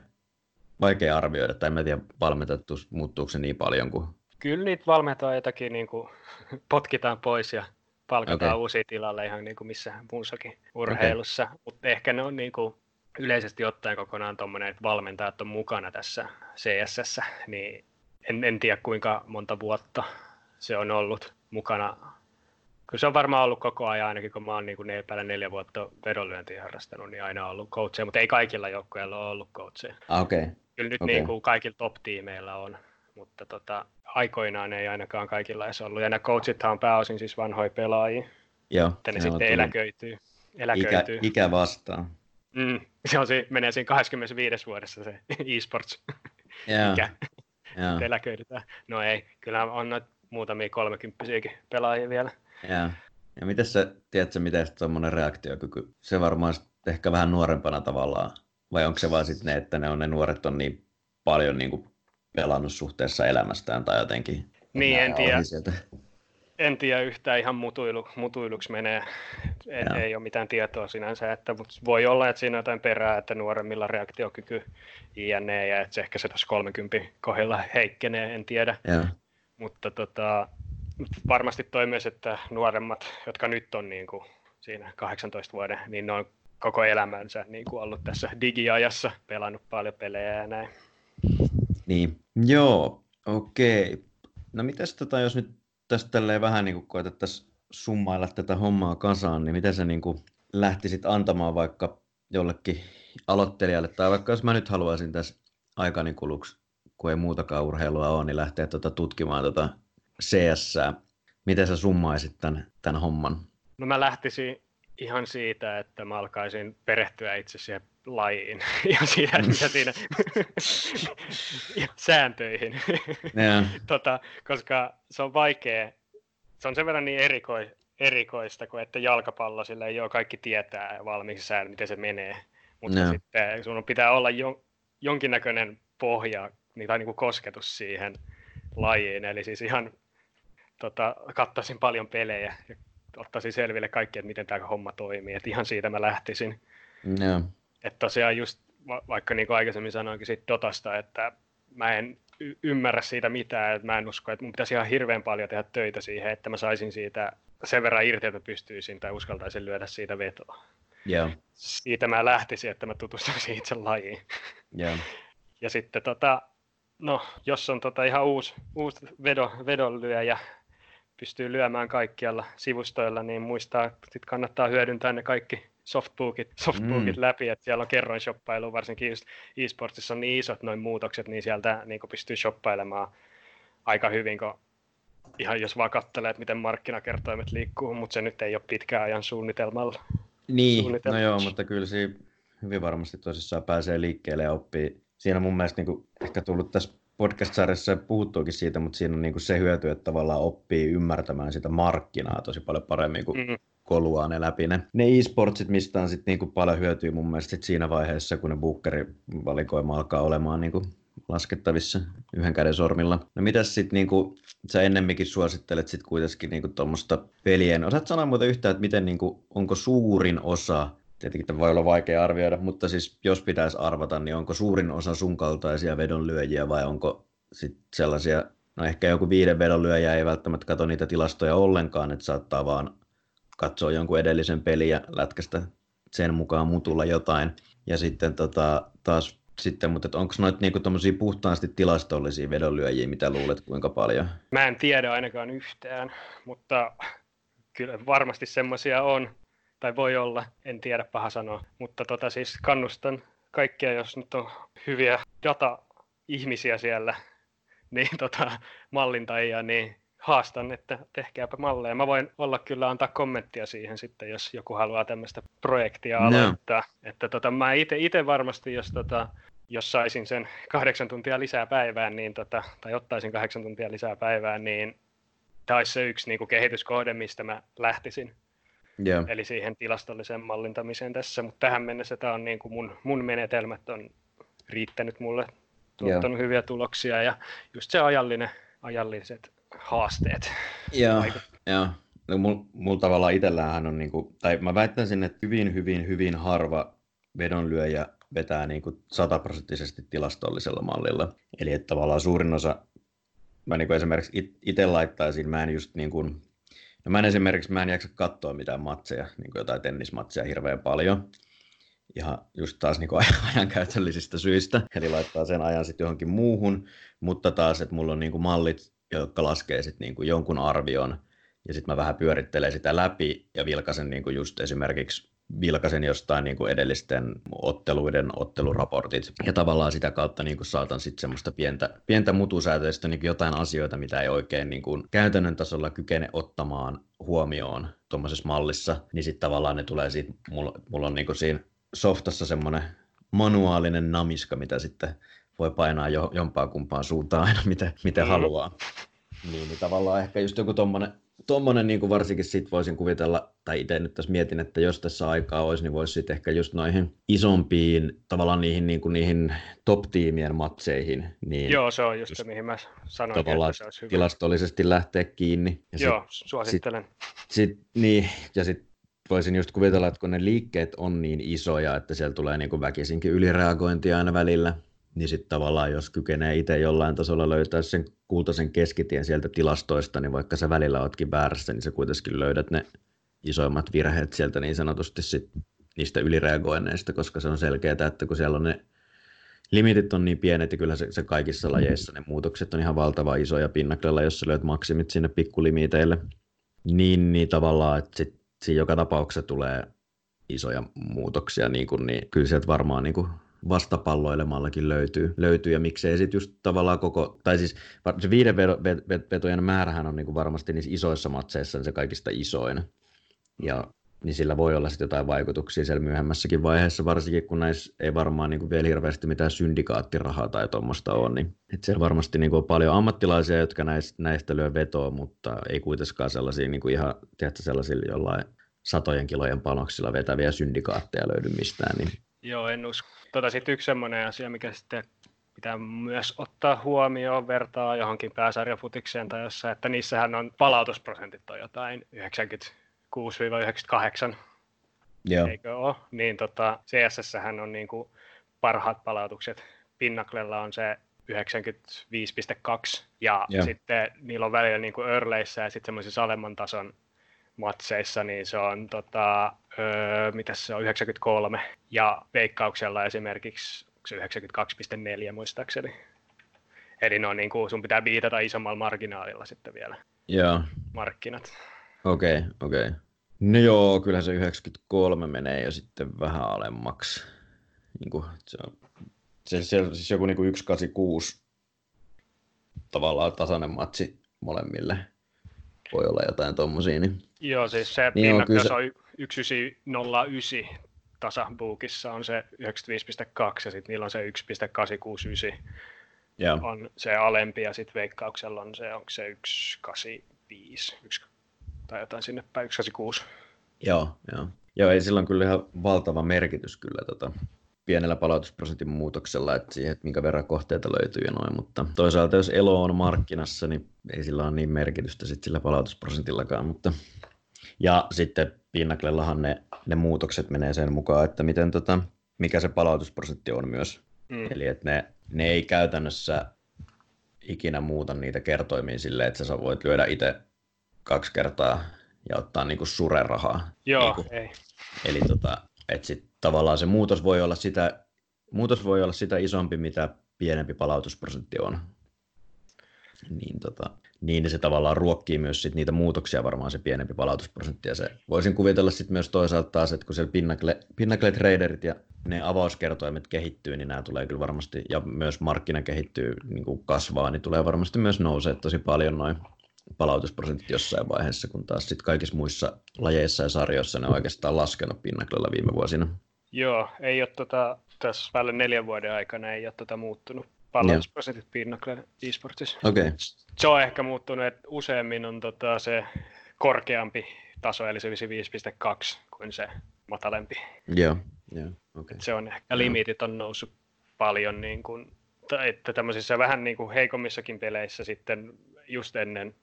vaikea arvioida. Tai en mä tiedä, valmentajat muuttuuko se niin paljon kuin... Kyllä niitä valmentaa jotakin, niin kuin potkitaan pois ja palkataan okay. uusia tilalle ihan niin kuin missään muussakin urheilussa. Okay. Mutta ehkä ne on niin kuin yleisesti ottaen kokonaan tuommoinen, että valmentajat on mukana tässä C S:ssä, niin en, en tiedä kuinka monta vuotta se on ollut mukana. Kyllä se on varmaan ollut koko ajan, ainakin kun mä oon niin kuin ne päälle neljä vuotta vedonlyöntiä harrastanut, niin aina on ollut coacheja, mutta ei kaikilla joukkueilla ole ollut coacheja. Okay. Kyllä nyt okay. niin kuin kaikilla top-tiimeillä on. Mutta tota, aikoinaan ei ainakaan kaikilla edes ollut. Ja nämä coachithan on pääosin siis vanhoja pelaajia. Joo. Että ne sitten eläköityy. eläköityy. Ikä, ikä vastaan. Mm, se on siinä, menee siinä kahdessakymmenessäviidessä vuodessa se e-sports yeah. ikä. Yeah. Eläköidytään. No ei, kyllähän on noita muutamia kolmekymppisiäkin pelaajia vielä. Yeah. Ja miten sä, tiedätkö, miten tuommoinen reaktiokyky, se varmaan ehkä vähän nuorempana tavallaan, vai onko se vaan sitten ne, että ne, on, ne nuoret on niin paljon niinku pelannut suhteessa elämästään tai jotenkin. Niin, en tiedä. En tiedä yhtään, ihan mutuilu, mutuiluksi menee. En, ei ole mitään tietoa sinänsä, että, mutta voi olla, että siinä on jotain perää, että nuoremmilla reaktiokyky jne, ja että se ehkä se tuossa kolmekymmentä kohdalla heikkenee, en tiedä. Ja. Mutta tota, varmasti toi myös, että nuoremmat, jotka nyt on niin kuin siinä kahdeksantoista vuoden, niin ne on koko elämänsä niin kuin ollut tässä digiajassa, pelannut paljon pelejä ja näin. Niin, joo, okei. Okay. No mitäs tota, jos nyt tästä tälleen vähän niin kuin koetettaisiin summailla tätä hommaa kasaan, niin miten sä niin kuin lähtisit antamaan vaikka jollekin aloittelijalle, tai vaikka jos mä nyt haluaisin tässä aikani kuluksi, kun ei muutakaan urheilua ole, niin lähteä tota tutkimaan tota C S:ää. Miten sä summaisit tämän, tämän homman? No mä lähtisin Ihan siitä, että mä alkaisin perehtyä itse siihen lajiin ja siinä, mm. siinä ja sääntöihin, yeah. tota, koska se on vaikea, se on sen verran niin erikois, erikoista kuin että jalkapallo, sillä ei ole kaikki tietää valmiiksi säännöt, miten se menee, mutta yeah. sitten sun pitää olla jon, jonkinnäköinen pohja tai niin kuin kosketus siihen lajiin, eli siis ihan tota, kattaisin paljon pelejä ja ottaisin selville kaikki, että miten tämä homma toimii. Et ihan siitä mä lähtisin. No. Että tosiaan just, va- vaikka niin kuin aikaisemmin sanoinkin siitä Dotasta, että mä en y- ymmärrä siitä mitään, että mä en usko, että mun pitäisi ihan hirveän paljon tehdä töitä siihen, että mä saisin siitä sen verran irti, että pystyisin tai uskaltaisin lyödä siitä vetoa. Yeah. Siitä mä lähtisin, että mä tutustuisin itse lajiin. Yeah. Ja sitten tota, no, jos on tota ihan uusi, uusi vedo, vedonlyöjä, pystyy lyömään kaikkialla sivustoilla, niin muistaa, sit kannattaa hyödyntää ne kaikki softbookit, softbookit mm. läpi, että siellä on kerroin shoppailu, varsinkin just e-sportsissa on niin isot noin muutokset, niin sieltä niin pystyy shoppailemaan aika hyvin, kun ihan jos vaan katselee, että miten markkinakertoimet liikkuu, mutta se nyt ei ole pitkään ajan suunnitelmalla. Niin, suunnitelmalla. No joo, mutta kyllä siinä hyvin varmasti tosissaan pääsee liikkeelle ja oppii. Siinä on mun mielestä niin kuin ehkä tullut tässä podcast-sarjassa puhuttuukin siitä, mutta siinä on niinku se hyöty, että tavallaan oppii ymmärtämään sitä markkinaa tosi paljon paremmin, kuin mm-hmm. koluaa ne läpi. Ne, ne e-sportsit, mistä on sitten niinku paljon hyötyä mun mielestä sit siinä vaiheessa, kun ne bukkerivalikoima alkaa olemaan niinku laskettavissa yhden käden sormilla. No mitäs sitten, niinku, sä ennemminkin suosittelet sitten kuitenkin niinku tuommoista pelien. Osaat sanoa muuten yhtään, että miten, niinku, onko suurin osa, tietenkin tämä voi olla vaikea arvioida, mutta siis jos pitäisi arvata, niin onko suurin osa sun kaltaisia vedonlyöjiä vai onko sit sellaisia, no ehkä joku viiden vedonlyöjä ei välttämättä katso niitä tilastoja ollenkaan, että saattaa vaan katsoa jonkun edellisen pelin ja lätkästä sen mukaan mutulla jotain. Ja sitten tota, taas sitten, mutta onko noita niinku tommosia puhtaasti tilastollisia vedonlyöjiä, mitä luulet kuinka paljon? Mä en tiedä ainakaan yhtään, mutta kyllä varmasti semmoisia on. Tai voi olla, en tiedä, paha sanoa, mutta tota siis kannustan kaikkia, jos nyt on hyviä data-ihmisiä siellä, niin tota, mallintajia, niin haastan, että tehkääpä malleja. Mä voin olla kyllä antaa kommenttia siihen sitten, jos joku haluaa tämmöistä projektia aloittaa. No. Että tota, mä itse varmasti, jos, tota, jos saisin sen kahdeksan tuntia lisää päivään, niin tota, tai ottaisin kahdeksan tuntia lisää päivään, niin tämä olisi se yksi niin kuin kehityskohde, mistä mä lähtisin. Yeah. Eli siihen tilastolliseen mallintamiseen tässä, mutta tähän mennessä tämä on niin kuin mun, mun menetelmät on riittänyt mulle, tuottanut yeah. hyviä tuloksia ja just se ajallinen, ajalliset haasteet. Joo, yeah. yeah. no, mul, mul tavallaan itselläänhän on, niin kuin, tai mä väittäisin, että hyvin, hyvin, hyvin harva vedonlyöjä vetää niin kuin sataprosenttisesti tilastollisella mallilla. Eli että tavallaan suurin osa, mä niin kuin esimerkiksi it, itse laittaisin, mä en just niin kuin No mä en esimerkiksi mä en jaksa katsoa mitään matseja, niin kuin jotain tennismatseja hirveän paljon. Ihan just taas niin kuin ajankäytöllisistä syistä, eli laittaa sen ajan sitten johonkin muuhun. Mutta taas, että mulla on niin kuin mallit, jotka laskee sitten niin kuin jonkun arvion, ja sitten mä vähän pyörittelen sitä läpi ja vilkasen niin kuin just esimerkiksi vilkasen jostain niin kuin edellisten otteluiden otteluraportit. Ja tavallaan sitä kautta niin kuin saatan sitten semmoista pientä, pientä mutusäätöistä niin kuin jotain asioita, mitä ei oikein niin kuin käytännön tasolla kykene ottamaan huomioon tuommoisessa mallissa. Niin sitten tavallaan ne tulee siitä, mulla, mulla on niin kuin siinä softassa semmoinen manuaalinen namiska, mitä sitten voi painaa jo, jompaa kumpaan suuntaan aina, miten, miten haluaa. Niin, niin tavallaan ehkä just joku tommoinen Tuommoinen niin varsinkin sit voisin kuvitella, tai itse nyt tässä mietin, että jos tässä aikaa olisi, niin voisi sitten ehkä just noihin isompiin, tavallaan niihin, niin kuin niihin top-tiimien matseihin. Niin joo, se on just se, mihin mä sanoin, että se olisi hyvä. Tilastollisesti lähteä kiinni. Ja joo, sit, suosittelen. Sit, sit, niin, ja sitten voisin just kuvitella, että kun ne liikkeet on niin isoja, että siellä tulee niin kuin väkisinkin ylireagointia aina välillä, niin sitten tavallaan, jos kykenee itse jollain tasolla löytää sen kultaisen keskitien sieltä tilastoista, niin vaikka sä välillä ootkin väärässä, niin sä kuitenkin löydät ne isoimmat virheet sieltä niin sanotusti sit niistä ylireagoinneista, koska se on selkeää, että kun siellä on ne limitit on niin pienet, ja kyllä se, se kaikissa lajeissa ne muutokset on ihan valtavan isoja Pinnaclella, jos sä löydät maksimit sinne pikkulimiteille, niin, niin tavallaan, että sit, siinä joka tapauksessa tulee isoja muutoksia, niin, kun, niin kyllä sieltä varmaan niin kun, vastapalloilemallakin löytyy, löytyy ja miksei sitten just tavallaan koko, tai siis se viiden vetojen määrähän on niin kuin varmasti niissä isoissa matseissa niin se kaikista isoin. Ja niin sillä voi olla sitten jotain vaikutuksia siellä myöhemmässäkin vaiheessa, varsinkin kun näissä ei varmaan niin kuin vielä hirveästi mitään syndikaattirahaa tai tuommoista ole, niin että siellä varmasti niin kuin on paljon ammattilaisia, jotka näistä, näistä lyö vetoa, mutta ei kuitenkaan sellaisia niin kuin ihan, tiedätkö, sellaisilla jollain satojen kilojen panoksilla vetäviä syndikaatteja löydy mistään. Niin. Joo, en usko. Tota, sitten yksi sellainen asia, mikä sitten pitää myös ottaa huomioon, vertaa johonkin pääsarjafutikseen tai jossain, että niissähän on palautusprosentit tai jotain yhdeksänkymmentäkuusi yhdeksänkymmentäkahdeksan, joo, eikö ole? Niin tota, C S:ssähän on niin kuin parhaat palautukset. Pinnaclella on se yhdeksänkymmentäviisi pilkku kaksi ja joo, sitten niillä on välillä niin kuin earlyissa ja sitten semmoisissa alemman tason matseissa, niin se on, tota, öö, mitäs se on, yhdeksänkymmentäkolme ja Veikkauksella esimerkiksi yhdeksänkymmentäkaksi pilkku neljä muistaakseni. Eli no, niin kuin sun pitää biitata isommalla marginaalilla sitten vielä, joo, markkinat. Okei, okay, okei. Okay. No joo, kyllähän se yhdeksänkymmentäkolme menee jo sitten vähän alemmaksi. Niin kuin, se on, se, se, siis joku niin kuin yksi pilkku kahdeksankymmentäkuusi tavallaan tasainen matsi molemmille. Voi olla jotain tommosia. Niin. Joo, siis se niin pinnan, jos on yksi pilkku yhdeksän nolla yhdeksän tasabuukissa on se yhdeksänkymmentäviisi pilkku kaksi ja sitten niillä on se yksi pilkku kahdeksansataakuusikymmentäyhdeksän. Joo. On se alempi ja sitten Veikkauksella on se, onko se yksi pilkku kahdeksankymmentäviisi tai jotain sinne päin, yksi pilkku kahdeksankymmentäkuusi. Joo, joo. Joo, ei sillä on kyllä ihan valtava merkitys kyllä tota, pienellä palautusprosentin muutoksella, että siihen, että minkä verran kohteita löytyy ja noin, mutta toisaalta jos Elo on markkinassa, niin ei sillä ole niin merkitystä sit sillä palautusprosentillakaan, mutta ja sitten Pinnaclellahan ne, ne muutokset menee sen mukaan, että miten, tota, mikä se palautusprosentti on myös, mm. eli että ne, ne ei käytännössä ikinä muuta niitä kertoimiin silleen, että sä voit lyödä itse kaksi kertaa ja ottaa niinku surerahaa. Joo, niinku, ei. Eli tota, et sit tavallaan se muutos voi olla sitä, muutos voi olla sitä isompi, mitä pienempi palautusprosentti on. Niin, tota, niin se tavallaan ruokkii myös sit niitä muutoksia varmaan se pienempi palautusprosentti. Ja se voisin kuvitella sit myös toisaalta taas, että kun siellä Pinnacle, Pinnacle Traderit ja ne avauskertoimet kehittyy, niin nämä tulee kyllä varmasti, ja myös markkina kehittyy, niin kun kasvaa, niin tulee varmasti myös nousee tosi paljon noin palautusprosentti jossain vaiheessa, kun taas sit kaikissa muissa lajeissa ja sarjoissa ne on oikeastaan laskenut Pinnaclella viime vuosina. Joo, ei ole tota, tässä päälle neljän vuoden aikana ei ole tota muuttunut palautusprosentit Pinnaclen eSportsissa. Okay. Se on ehkä muuttunut, että useammin on tota se korkeampi taso, eli se yhdeksänkymmentäviisi pilkku kaksi, kuin se matalempi. Joo, joo, okei. Se on ehkä, limiitit on noussut paljon, niin kuin, että tämmöisissä vähän niin kuin heikommissakin peleissä sitten just ennen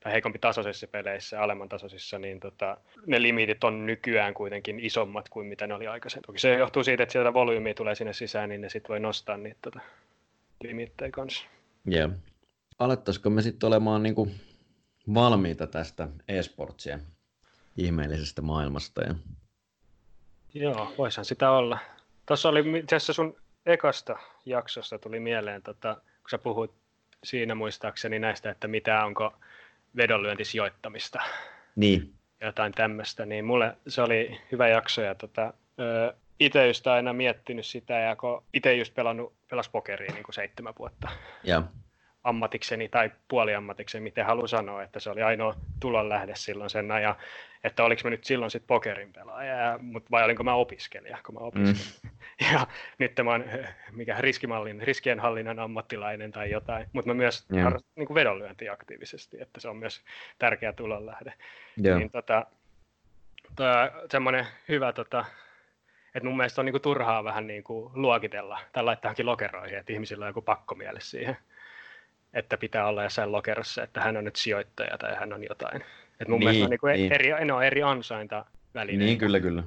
tai heikompi tasoisissa peleissä, alemman tasoisissa, niin tota, ne limiitit on nykyään kuitenkin isommat kuin mitä ne oli aikaisemmin. Toki se johtuu siitä, että sieltä volyymiä tulee sinne sisään, niin ne sitten voi nostaa niitä tota, limiittejä kanssa. Joo. Yeah. Alettaisiko me sitten olemaan niinku valmiita tästä e-sportsien ihmeellisestä maailmasta? Ja... Joo, voisihan sitä olla. Tuossa oli itse asiassa sun ekasta jaksosta tuli mieleen, tota, kun sä puhuit siinä muistaakseni näistä, että mitä onko vedonlyöntisijoittamista, niin jotain tämmöistä, niin mulle se oli hyvä jakso ja tota, itse just aina miettinyt sitä ja kun itse just pelannut, pelas pokeria niin kuin seitsemän vuotta ja ammatikseni tai puoliammatikseni, miten haluan sanoa, että se oli ainoa tulonlähde silloin sen ajan, että oliko mä nyt silloin sit pokerin pelaaja, mutta vai olinko mä opiskelija, kun mä opiskelin. Mm. Ja nyt mä oon mikä riskimallin, riskienhallinnan ammattilainen tai jotain, mutta mä myös yeah. harrastan niin kuin vedonlyöntiä aktiivisesti, että se on myös tärkeä tulonlähde. Yeah. Niin tota, tää, semmoinen hyvä, tota, että mun mielestä on niin kuin turhaa vähän niin kuin luokitella tai laittaakin lokeroihin, että ihmisillä on joku pakkomiele siihen, että pitää olla jossain lokerossa, että hän on nyt sijoittaja tai hän on jotain. Et mun niin, mielestä on niinku niin. eri, ne on eri ansaintavälineitä. Niin, kyllä, kyllä.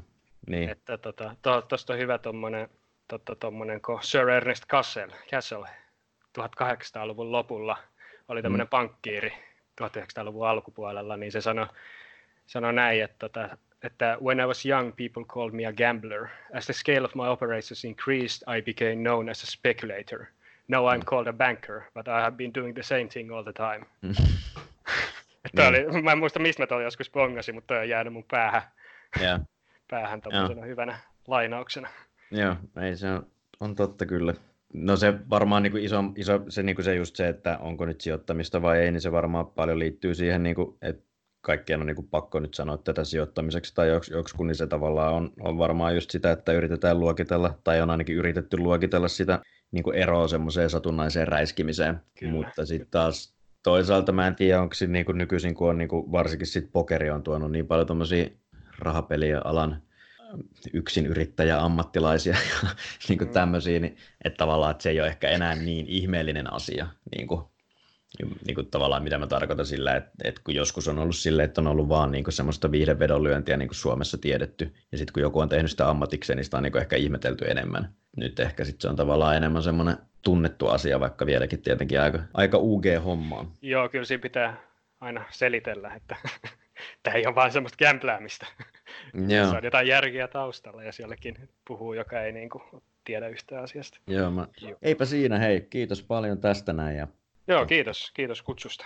Niin. Että tuosta tota, on hyvä tuommoinen, tota, kun Sir Ernest Cassel, Cassel tuhatkahdeksansataaluvun lopulla oli tämmöinen mm. pankkiiri tuhatyhdeksänsataaluvun alkupuolella, niin se sanoi sano näin, että, että when I was young, people called me a gambler. As the scale of my operations increased, I became known as a speculator. Now I'm called a banker, but I have been doing the same thing all the time. Mm. Tämä niin. oli, mä en muista, mistä mä tuon joskus bongasin, mutta toi on jäänyt mun päähän, yeah. päähän tämmöisenä yeah. hyvänä lainauksena. Joo, ei se on, on totta kyllä. No se varmaan niin kuin iso, iso se, niin kuin se just se, että onko nyt sijoittamista vai ei, niin se varmaan paljon liittyy siihen, niin kuin, että kaikkien on niin kuin pakko nyt sanoa tätä sijoittamiseksi tai joks, joksku, niin se tavallaan on, on varmaan just sitä, että yritetään luokitella, tai on ainakin yritetty luokitella sitä niin kuin eroa semmoiseen satunnaiseen räiskimiseen. Kyllä. Mutta sitten taas toisaalta mä en tiedä, onko sit, niin kuin nykyisin, kun on niin kuin, varsinkin sit pokeri on tuonut niin paljon tuommoisia rahapeliä alan yksinyrittäjä ammattilaisia ja niin kuin tämmöisiä, niin, että tavallaan että se ei ole ehkä enää niin ihmeellinen asia. Niin kuin, niin kuin tavallaan mitä mä tarkoitan sillä, että, että kun joskus on ollut sille, että on ollut vaan niin kuin semmoista viihdevedonlyöntiä niin kuin Suomessa tiedetty, ja sitten kun joku on tehnyt sitä ammatikseen, niin sitä on niin kuin ehkä ihmetelty enemmän. Nyt ehkä sit se on tavallaan enemmän semmoinen tunnettu asia, vaikka vieläkin tietenkin aika, aika U G-hommaa. Joo, kyllä siinä pitää aina selitellä, että tämä ei ole vaan semmoista gämpläämistä. Joo. Se on jotain järkiä taustalla, ja sielläkin puhuu, joka ei niin kuin tiedä yhtään asiasta. Joo, mä... Joo. Eipä siinä, hei, kiitos paljon tästä näin. Ja... Joo, kiitos. Kiitos kutsusta.